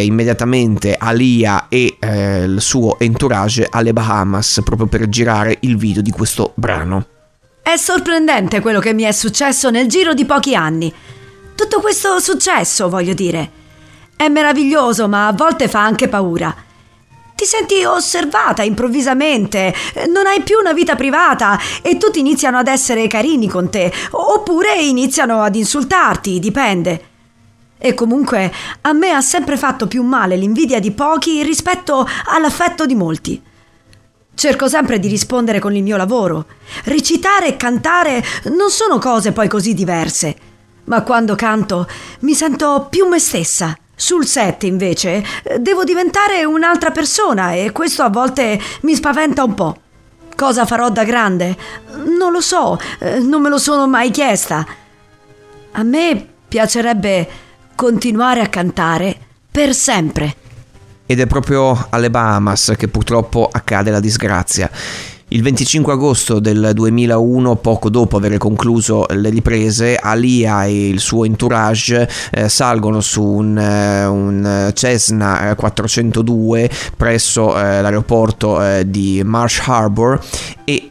immediatamente Alia e il suo entourage alle Bahamas proprio per girare il video di questo brano. È sorprendente quello che mi è successo nel giro di pochi anni. Tutto questo successo, voglio dire. È meraviglioso, ma a volte fa anche paura. Ti senti osservata improvvisamente, non hai più una vita privata e tutti iniziano ad essere carini con te, oppure iniziano ad insultarti, dipende. E comunque a me ha sempre fatto più male l'invidia di pochi rispetto all'affetto di molti. Cerco sempre di rispondere con il mio lavoro. Recitare e cantare non sono cose poi così diverse, ma quando canto mi sento più me stessa. Sul set, invece, devo diventare un'altra persona e questo a volte mi spaventa un po'. Cosa farò da grande? Non lo so, non me lo sono mai chiesta. A me piacerebbe continuare a cantare per sempre. Ed è proprio alle Bahamas che purtroppo accade la disgrazia. Il 25 agosto del 2001, poco dopo aver concluso le riprese, Alia e il suo entourage salgono su un Cessna 402 presso l'aeroporto di Marsh Harbor e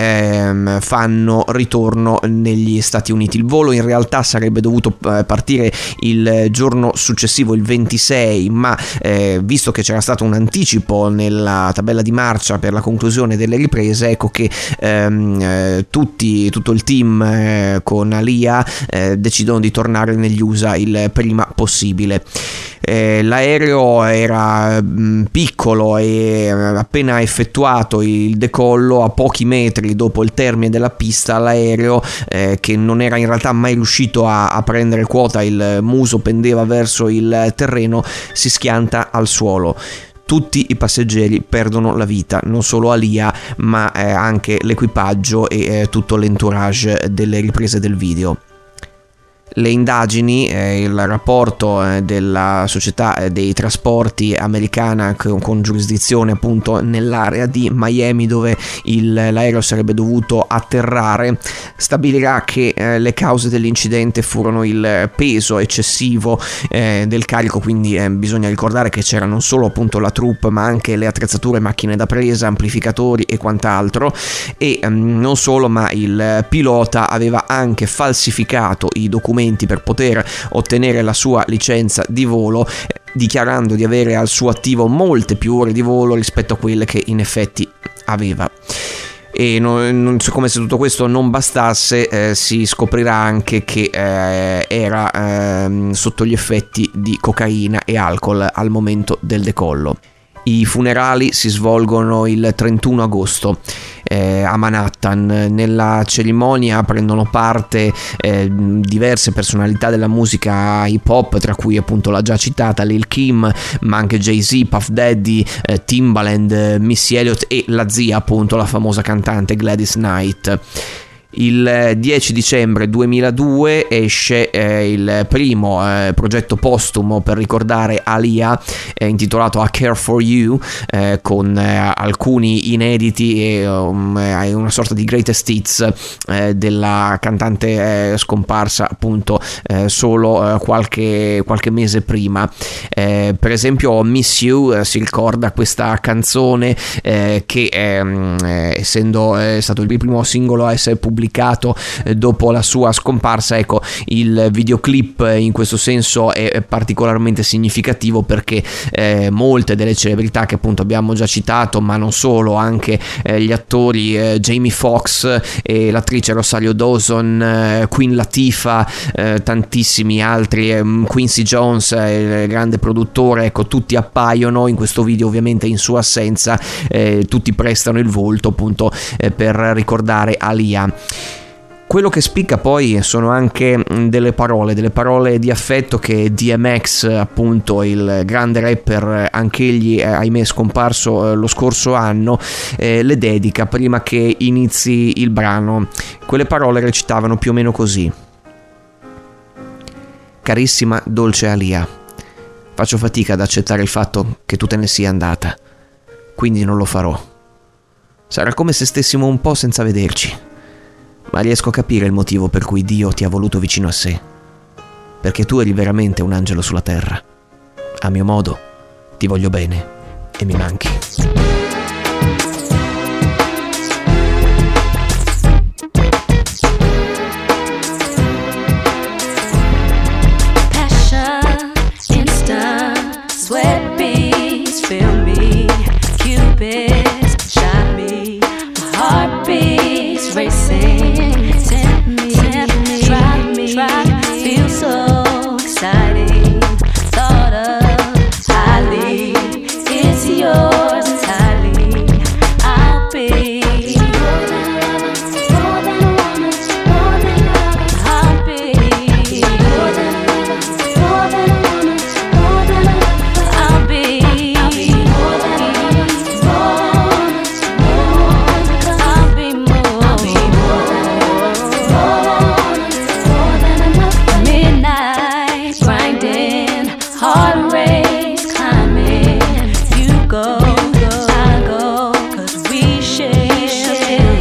fanno ritorno negli Stati Uniti. Il volo in realtà sarebbe dovuto partire il giorno successivo, il 26, ma visto che c'era stato un anticipo nella tabella di marcia per la conclusione delle riprese, ecco che tutto il team con Alia decidono di tornare negli USA il prima possibile. L'aereo era piccolo e appena effettuato il decollo, a pochi metri dopo il termine della pista, l'aereo che non era in realtà mai riuscito a prendere quota, il muso pendeva verso il terreno, si schianta al suolo. Tutti i passeggeri perdono la vita, non solo Alia ma anche l'equipaggio e tutto l'entourage delle riprese del video. Le indagini, il rapporto della società dei trasporti americana con giurisdizione appunto nell'area di Miami dove l'aereo sarebbe dovuto atterrare, stabilirà che le cause dell'incidente furono il peso eccessivo del carico, quindi bisogna ricordare che c'era non solo appunto la troupe ma anche le attrezzature, macchine da presa, amplificatori e quant'altro, e non solo, ma il pilota aveva anche falsificato i documenti per poter ottenere la sua licenza di volo, dichiarando di avere al suo attivo molte più ore di volo rispetto a quelle che in effetti aveva. E come se tutto questo non bastasse, si scoprirà anche che era sotto gli effetti di cocaina e alcol al momento del decollo. I funerali si svolgono il 31 agosto a Manhattan. Nella cerimonia prendono parte diverse personalità della musica hip hop, tra cui appunto la già citata Lil Kim, ma anche Jay-Z, Puff Daddy, Timbaland, Miss E Elliott e la zia appunto, la famosa cantante Gladys Knight. Il 10 dicembre 2002 esce il primo progetto postumo per ricordare Alia, intitolato A Care For You, con alcuni inediti e una sorta di greatest hits della cantante scomparsa appunto solo qualche mese prima. Per esempio Miss You, si ricorda questa canzone che essendo stato il primo singolo a essere pubblicato dopo la sua scomparsa, ecco, il videoclip in questo senso è particolarmente significativo perché molte delle celebrità che appunto abbiamo già citato, ma non solo, anche gli attori Jamie Foxx e l'attrice Rosario Dawson, Queen Latifah, tantissimi altri, Quincy Jones, il grande produttore, ecco, tutti appaiono in questo video, ovviamente in sua assenza, tutti prestano il volto appunto per ricordare Alia. Quello che spicca poi sono anche delle parole di affetto che DMX, appunto il grande rapper, anch'egli ahimè scomparso lo scorso anno, le dedica prima che inizi il brano. Quelle parole recitavano più o meno così: carissima dolce Alia, faccio fatica ad accettare il fatto che tu te ne sia andata, quindi non lo farò. Sarà come se stessimo un po' senza vederci, ma riesco a capire il motivo per cui Dio ti ha voluto vicino a sé, perché tu eri veramente un angelo sulla terra. A mio modo, ti voglio bene e mi manchi. Passion, Insta, sweat beats, fill me, Cupid, shot me, my heart beats, racing. Shit.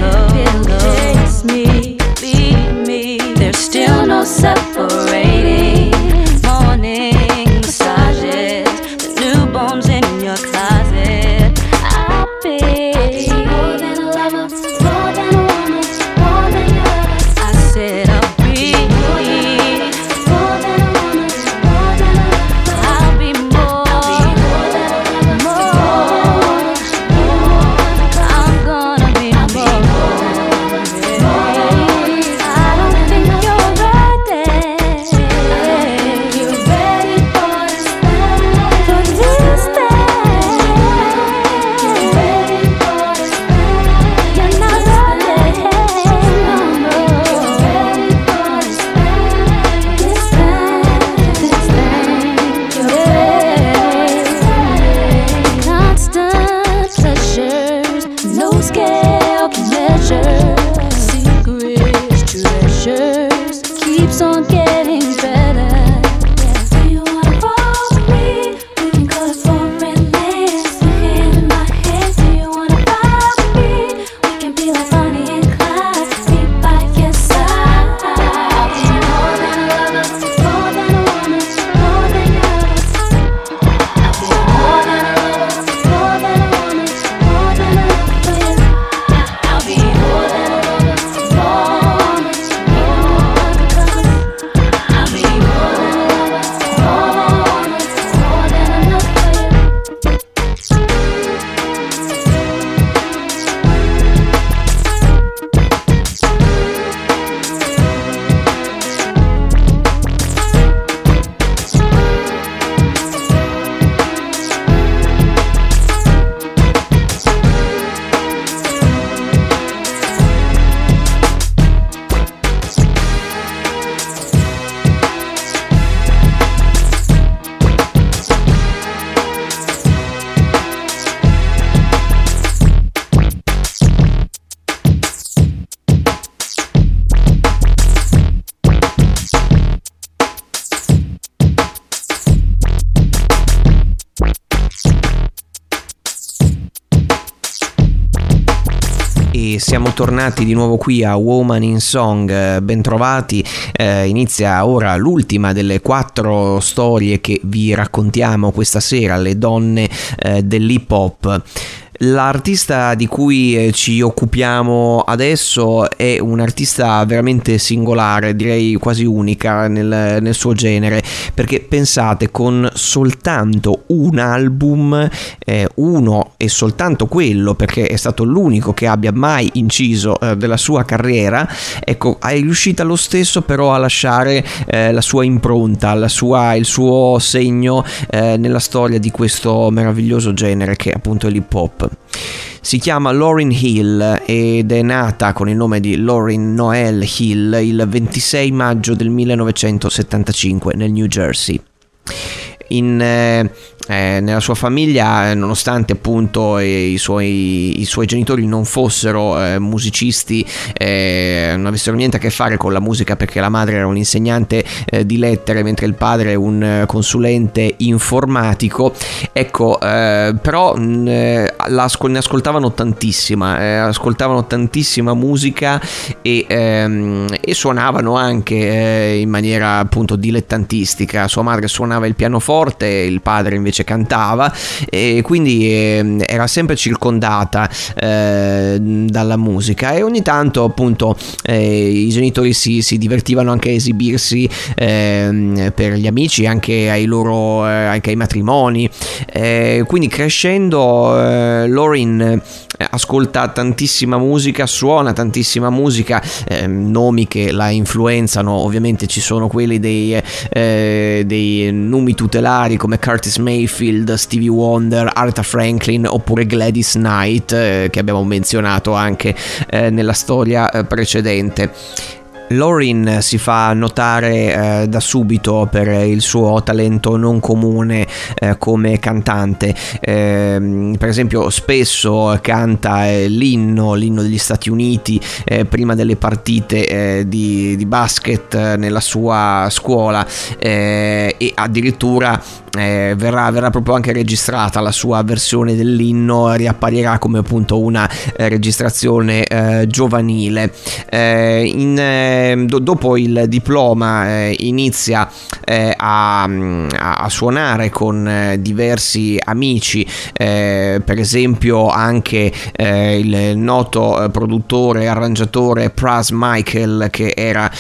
e siamo tornati di nuovo qui a Woman in Song. Bentrovati, inizia ora l'ultima delle 4 storie che vi raccontiamo questa sera, le donne dell'hip hop. L'artista di cui ci occupiamo adesso è un'artista veramente singolare, direi quasi unica nel suo genere, perché pensate, con soltanto un album, uno e soltanto quello, perché è stato l'unico che abbia mai inciso della sua carriera, ecco, è riuscita lo stesso però a lasciare la sua impronta, il suo segno nella storia di questo meraviglioso genere che appunto è l'hip hop. Si chiama Lauryn Hill ed è nata con il nome di Lauryn Noel Hill il 26 maggio del 1975 nel New Jersey. Nella sua famiglia, nonostante appunto i suoi genitori non fossero musicisti, non avessero niente a che fare con la musica, perché la madre era un'insegnante di lettere mentre il padre è un consulente informatico, ecco, però ne ascoltavano tantissima, musica e suonavano anche in maniera appunto dilettantistica. Sua madre suonava il pianoforte, il padre invece cantava, e quindi era sempre circondata dalla musica, e ogni tanto appunto i genitori si divertivano anche a esibirsi per gli amici, anche anche ai matrimoni, quindi crescendo Lauryn ascolta tantissima musica, suona tantissima musica, nomi che la influenzano ovviamente ci sono quelli dei nomi tutelari come Curtis Mayfield, Stevie Wonder, Aretha Franklin, oppure Gladys Knight, che abbiamo menzionato anche nella storia precedente. Lauryn si fa notare da subito per il suo talento non comune come cantante. Per esempio spesso canta l'inno degli Stati Uniti prima delle partite di basket nella sua scuola, e addirittura verrà proprio anche registrata la sua versione dell'inno, riapparirà come appunto una registrazione giovanile. Dopo il diploma inizia a suonare con diversi amici, per esempio anche il noto produttore e arrangiatore Pras Michael, che era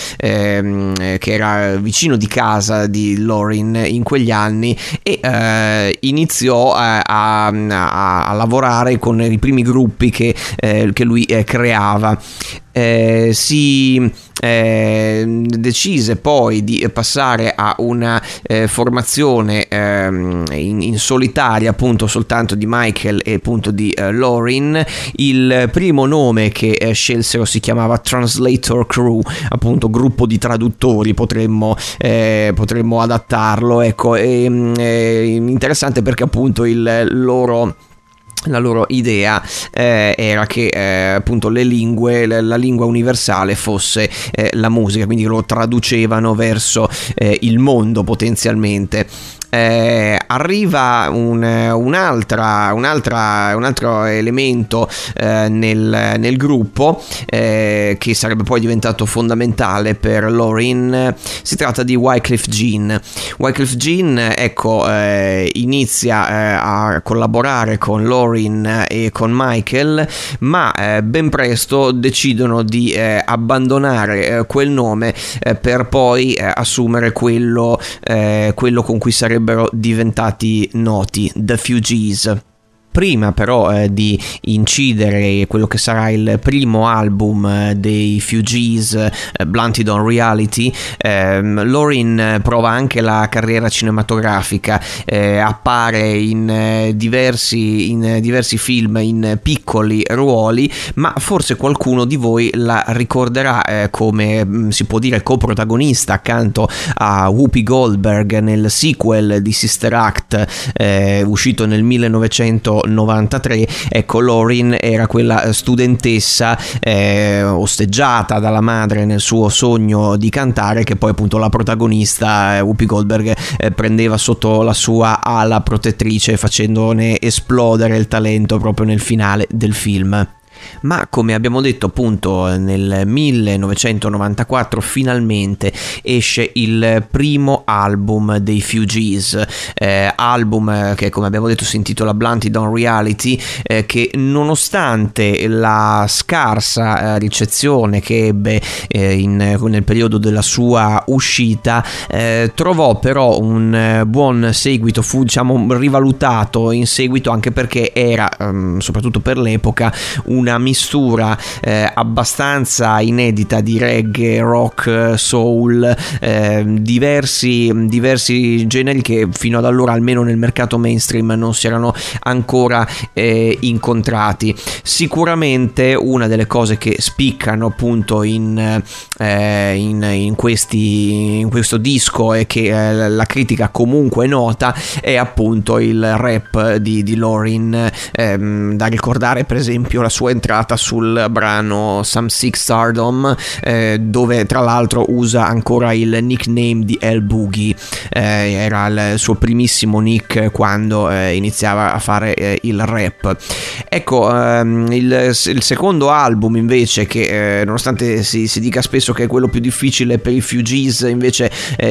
vicino di casa di Lauryn in quegli anni, e iniziò a lavorare con i primi gruppi che lui creava. Decise poi di passare a una formazione in solitaria, appunto soltanto di Michael e appunto di Lauryn. Il primo nome che scelsero si chiamava Translator Crew, appunto gruppo di traduttori potremmo adattarlo, ecco, interessante perché appunto la loro idea era che appunto la lingua universale fosse la musica, quindi lo traducevano verso il mondo potenzialmente. Arriva un altro elemento nel gruppo che sarebbe poi diventato fondamentale per Lauryn. Si tratta di Wyclef Jean. Wyclef Jean, ecco, inizia a collaborare con Lauryn e con Michael, ma ben presto decidono di abbandonare quel nome per poi assumere quello con cui sarebbe diventati noti, The Fugees. Prima però di incidere quello che sarà il primo album dei Fugees, Blunted on Reality, Lauryn prova anche la carriera cinematografica, appare in diversi film in piccoli ruoli, ma forse qualcuno di voi la ricorderà come, si può dire, coprotagonista accanto a Whoopi Goldberg nel sequel di Sister Act uscito nel 1993. Ecco, Lauryn era quella studentessa osteggiata dalla madre nel suo sogno di cantare, che poi appunto la protagonista Whoopi Goldberg prendeva sotto la sua ala protettrice, facendone esplodere il talento proprio nel finale del film. Ma come abbiamo detto, appunto, nel 1994 finalmente esce il primo album dei Fugees, album che, come abbiamo detto, si intitola Blunted on Reality, che nonostante la scarsa ricezione che ebbe nel periodo della sua uscita, trovò però un buon seguito, fu, diciamo, rivalutato in seguito, anche perché era, soprattutto per l'epoca, una mistura abbastanza inedita di reggae, rock, soul, diversi generi che fino ad allora, almeno nel mercato mainstream, non si erano ancora incontrati. Sicuramente una delle cose che spiccano, appunto, in questo disco, e che la critica comunque nota, è appunto il rap di Lauryn. Da ricordare per esempio la sua entrata sul brano Some Sick Stardom, dove tra l'altro usa ancora il nickname di El Boogie, era il suo primissimo nick quando iniziava a fare il rap. Ecco, il secondo album invece, che nonostante si dica spesso che è quello più difficile per i Fugees, invece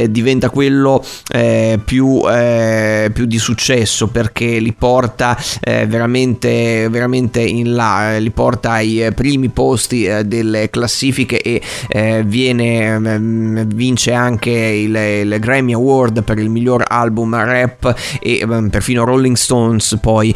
diventa quello più di successo, perché li porta veramente in là, li porta ai primi posti delle classifiche, e vince anche il Grammy Award per il miglior album rap, e perfino Rolling Stones poi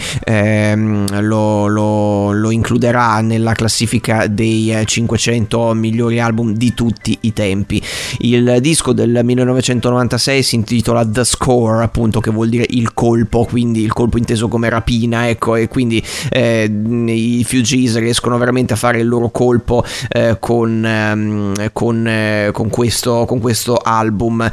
lo includerà nella classifica dei 500 migliori album di tutti i tempi. Il disco del 1996 si intitola The Score, appunto, che vuol dire il colpo, quindi il colpo inteso come rapina, ecco, e quindi i Fugees riescono veramente a fare il loro colpo con questo album.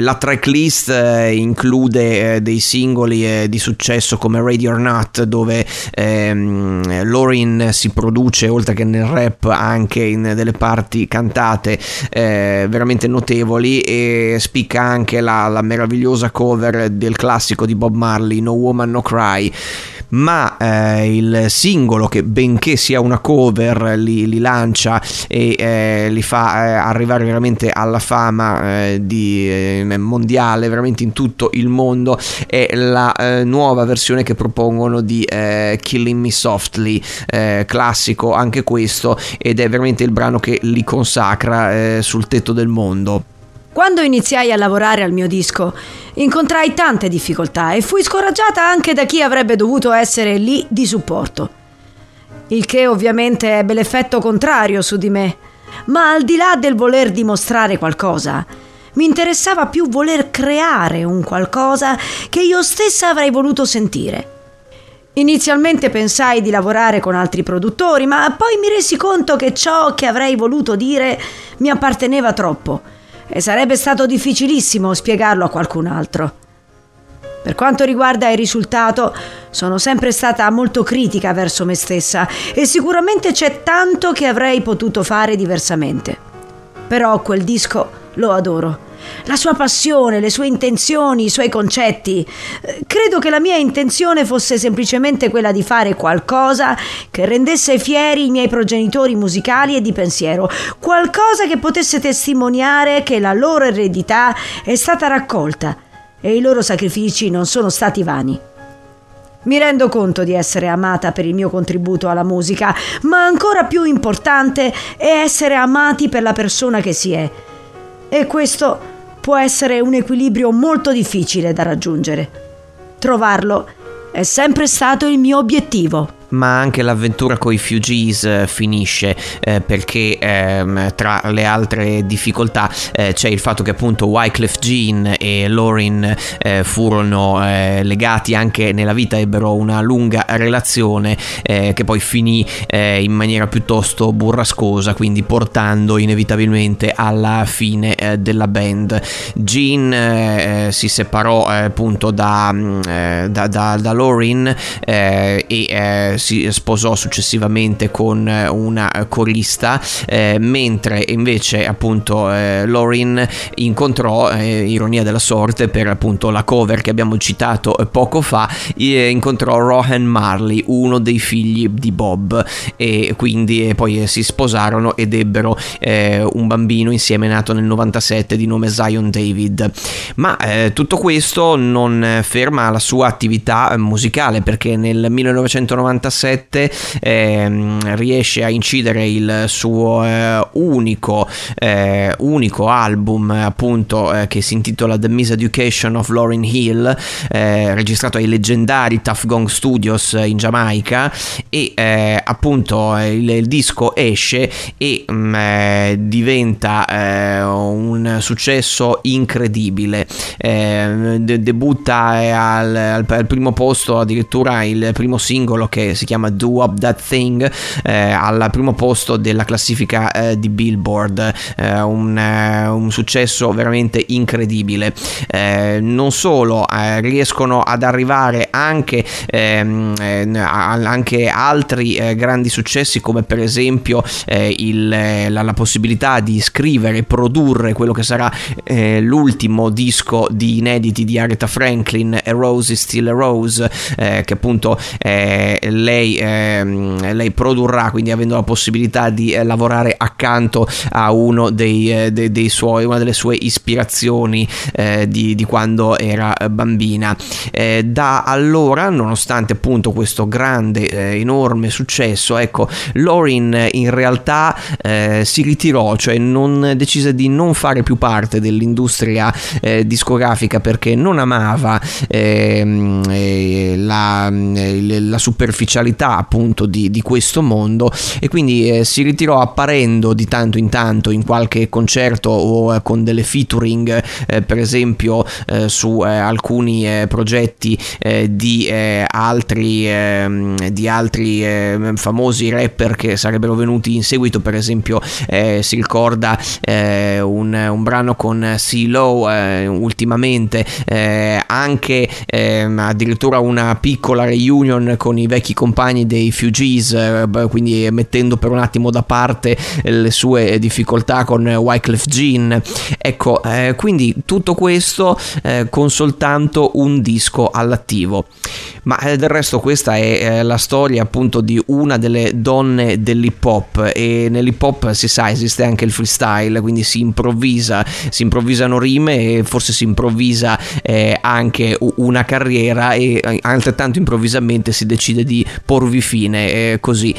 La tracklist include dei singoli di successo come Ready or Not, dove Lauryn si produce, oltre che nel rap, anche in delle parti cantate veramente notevoli, e spicca anche la meravigliosa cover del classico di Bob Marley, No Woman No Cry. Ma il singolo, che benché sia una cover, li lancia e li fa arrivare veramente alla fama mondiale, veramente in tutto il mondo, è la nuova versione che propongono di Killing Me Softly, classico anche questo, ed è veramente il brano che li consacra sul tetto del mondo. Quando iniziai a lavorare al mio disco, incontrai tante difficoltà e fui scoraggiata anche da chi avrebbe dovuto essere lì di supporto. Il che ovviamente ebbe l'effetto contrario su di me, ma al di là del voler dimostrare qualcosa, mi interessava più voler creare un qualcosa che io stessa avrei voluto sentire. Inizialmente pensai di lavorare con altri produttori, ma poi mi resi conto che ciò che avrei voluto dire mi apparteneva troppo, e sarebbe stato difficilissimo spiegarlo a qualcun altro. Per quanto riguarda il risultato, sono sempre stata molto critica verso me stessa, e sicuramente c'è tanto che avrei potuto fare diversamente. Però quel disco lo adoro. La sua passione, le sue intenzioni, i suoi concetti. Credo che la mia intenzione fosse semplicemente quella di fare qualcosa che rendesse fieri i miei progenitori musicali e di pensiero, qualcosa che potesse testimoniare che la loro eredità è stata raccolta e i loro sacrifici non sono stati vani. Mi rendo conto di essere amata per il mio contributo alla musica, ma ancora più importante è essere amati per la persona che si è. E questo può essere un equilibrio molto difficile da raggiungere. Trovarlo è sempre stato il mio obiettivo. Ma anche l'avventura coi Fugees finisce, perché tra le altre difficoltà c'è il fatto che appunto Wyclef Jean e Lauryn furono legati anche nella vita, ebbero una lunga relazione che poi finì in maniera piuttosto burrascosa, quindi portando inevitabilmente alla fine della band. Jean si separò appunto da Lauryn e si sposò successivamente con una corista, mentre invece appunto Lauryn incontrò, ironia della sorte per appunto la cover che abbiamo citato poco fa, incontrò Rohan Marley, uno dei figli di Bob, e quindi poi si sposarono ed ebbero un bambino insieme, nato nel 97, di nome Zion David. Ma tutto questo non ferma la sua attività musicale, perché nel 1997 riesce a incidere il suo unico album, appunto, che si intitola The Miseducation of Lauryn Hill, registrato ai leggendari Tuff Gong Studios in Giamaica, e appunto il disco esce e diventa un successo incredibile. Debutta al primo posto, addirittura il primo singolo, che si chiama Do Up That Thing, al primo posto della classifica di Billboard, un successo veramente incredibile. Non solo, riescono ad arrivare anche altri grandi successi, come per esempio la possibilità di scrivere e produrre quello che sarà l'ultimo disco di inediti di Aretha Franklin, A Rose is Still a Rose, che appunto lei produrrà, quindi avendo la possibilità di lavorare accanto a una delle sue ispirazioni di quando era bambina. Da allora, nonostante appunto questo grande enorme successo, ecco, Lauryn in realtà si ritirò, cioè decise di non fare più parte dell'industria discografica, perché non amava la superficialità appunto di questo mondo, e quindi si ritirò apparendo di tanto in tanto in qualche concerto o con delle featuring, per esempio su alcuni progetti di altri famosi rapper che sarebbero venuti in seguito. Per esempio si ricorda un brano con CeeLo ultimamente, anche addirittura una piccola reunion con i vecchi compagni dei Fugees, quindi mettendo per un attimo da parte le sue difficoltà con Wyclef Jean. Ecco, quindi tutto questo con soltanto un disco all'attivo. Ma del resto questa è la storia appunto di una delle donne dell'hip hop, e nell'hip hop, si sa, esiste anche il freestyle, quindi si improvvisano rime, e forse si improvvisa anche una carriera, e altrettanto improvvisamente si decide di porvi fine così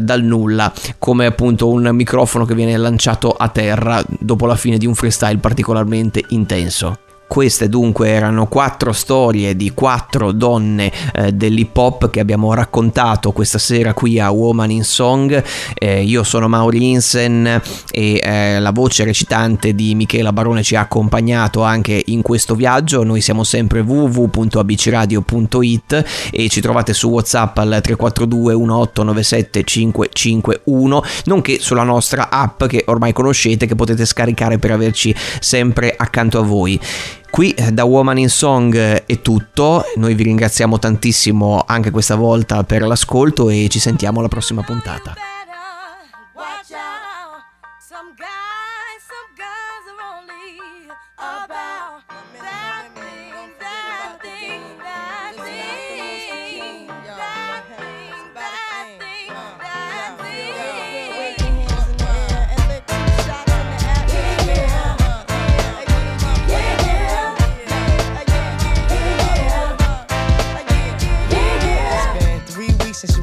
dal nulla, come appunto un microfono che viene lanciato a terra dopo la fine di un freestyle particolarmente intenso. Queste dunque erano 4 storie di 4 donne dell'hip hop che abbiamo raccontato questa sera qui a Woman in Song. Io sono Mauri Insen, e la voce recitante di Michela Barone ci ha accompagnato anche in questo viaggio. Noi siamo sempre www.abcradio.it e ci trovate su WhatsApp al 342 1897 551, nonché sulla nostra app che ormai conoscete, che potete scaricare per averci sempre accanto a voi. Qui da Woman in Song è tutto, noi vi ringraziamo tantissimo anche questa volta per l'ascolto e ci sentiamo alla prossima puntata.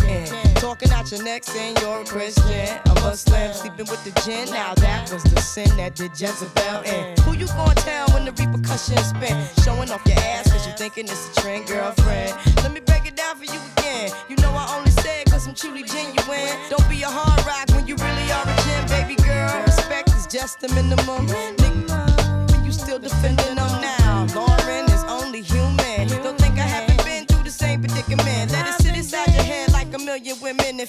can. Talking out your neck saying you're a Christian, a Muslim, sleeping with the gin. Now that was the sin that did Jezebel in. Who you gon' tell when the repercussions spin? Showing off your ass cause you thinking it's a trend, girlfriend. Let me break it down for you again. You know I only say it cause I'm truly genuine. Don't be a hard rock when you really are a gem, baby girl. Respect is just the minimum. Nigga, you still defending them now. Lauren is only human. Don't think I haven't been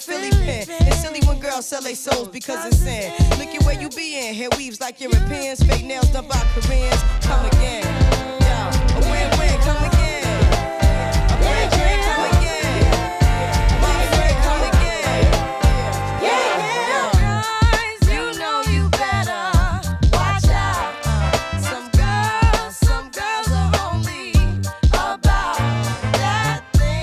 Philly pen. It's silly when girls sell their souls because it's sin. Look at where you be in. Hair weaves like Europeans. Fake nails done by Koreans. Come again. Yeah. A win-win. Come again. A win-win. Come again. My friend, come again. Yeah. Guys, you know you better watch out. Some girls are only about that thing.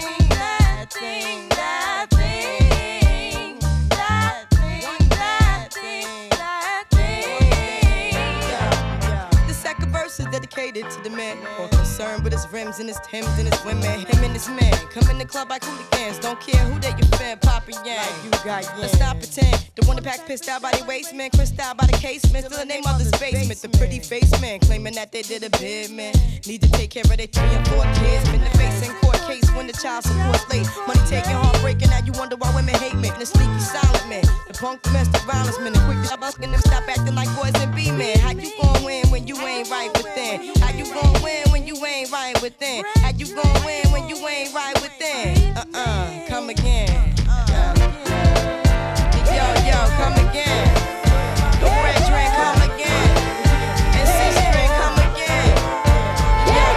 The second verse is dedicated to the man. Concerned with his rims and his Timbs and his women, him and his men. Come in the club like hooligans, don't care who that you fan, poppin' yang. You got yang. Let's stop pretend. The one that pack pissed out by the waist, man. Crissed out by the casement, still in their mother's basement. The pretty face man, claiming that they did a bid, man. Need to take care of their 3 and 4 kids. Been the face in court case when the child support's late. Money taking, heartbreaking, now you wonder why women hate men. The sneaky silent man, the punk domestic violence man. The quick to stop asking them, stop acting like boys and be men. How you gon' win when you ain't right within? How you gon' win when you ain't right within? How you gon' win when you ain't right within? Come again. Yo, come again. The red train, come again. And C-string, come again. Come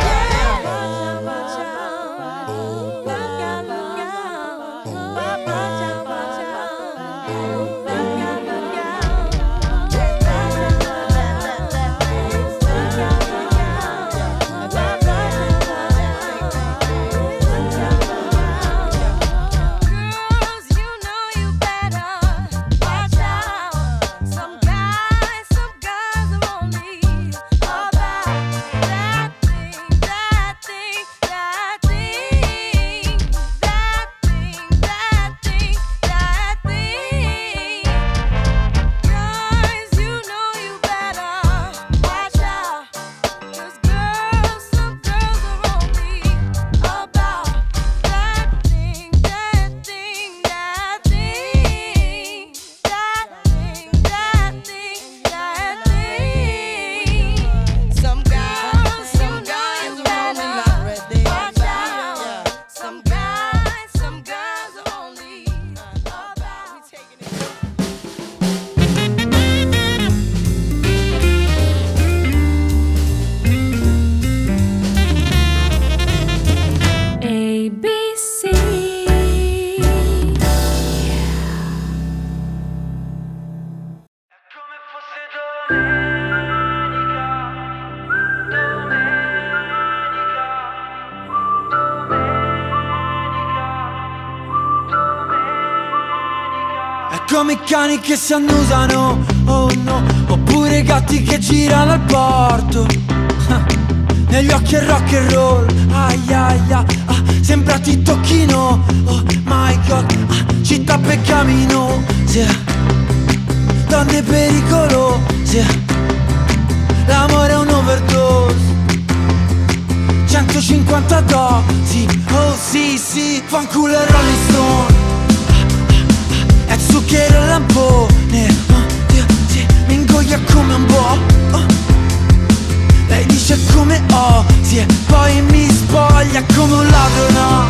cani che si annusano, oh no. Oppure gatti che girano al porto. Negli occhi è rock and roll, ai ai ai. Sembra ti tocchino, oh my god. Città peccamino, sì. Donne pericolose. L'amore è un overdose. 150 dosi, oh sì. Fanculo e Rolling Stone. È zucchero e lampone, Dio, mi ingoia come un po', Lei dice come osi e poi mi spoglia come un ladro,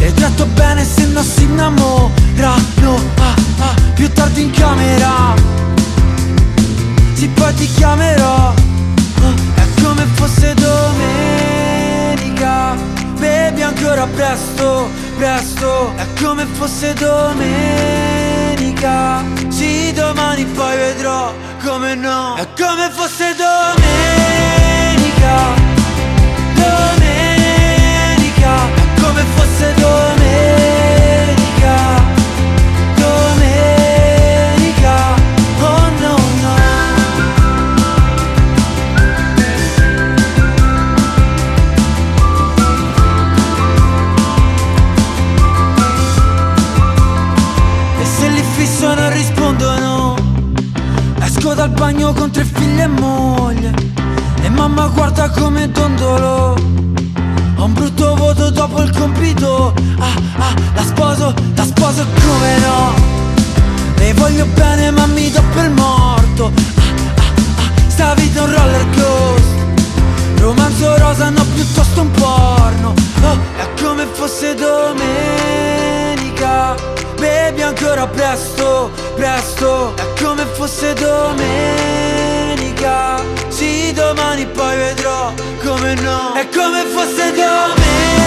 E tratto bene se non si innamora, più tardi in camera, sì poi ti chiamerò, È come fosse domenica, bevi ancora presto, è come fosse domenica. Sì, domani poi vedrò come no. È come fosse domenica, è come fosse domenica, oh no. Non rispondono. Esco dal bagno con 3 figli e moglie. E mamma guarda come dondolo. Ho un brutto voto dopo il compito. La sposo come no. Le voglio bene ma mi do per morto. Sta vita un roller coaster. Romanzo rosa no, piuttosto un porno. È come fosse domenica. Baby, come no, è come fosse domenica.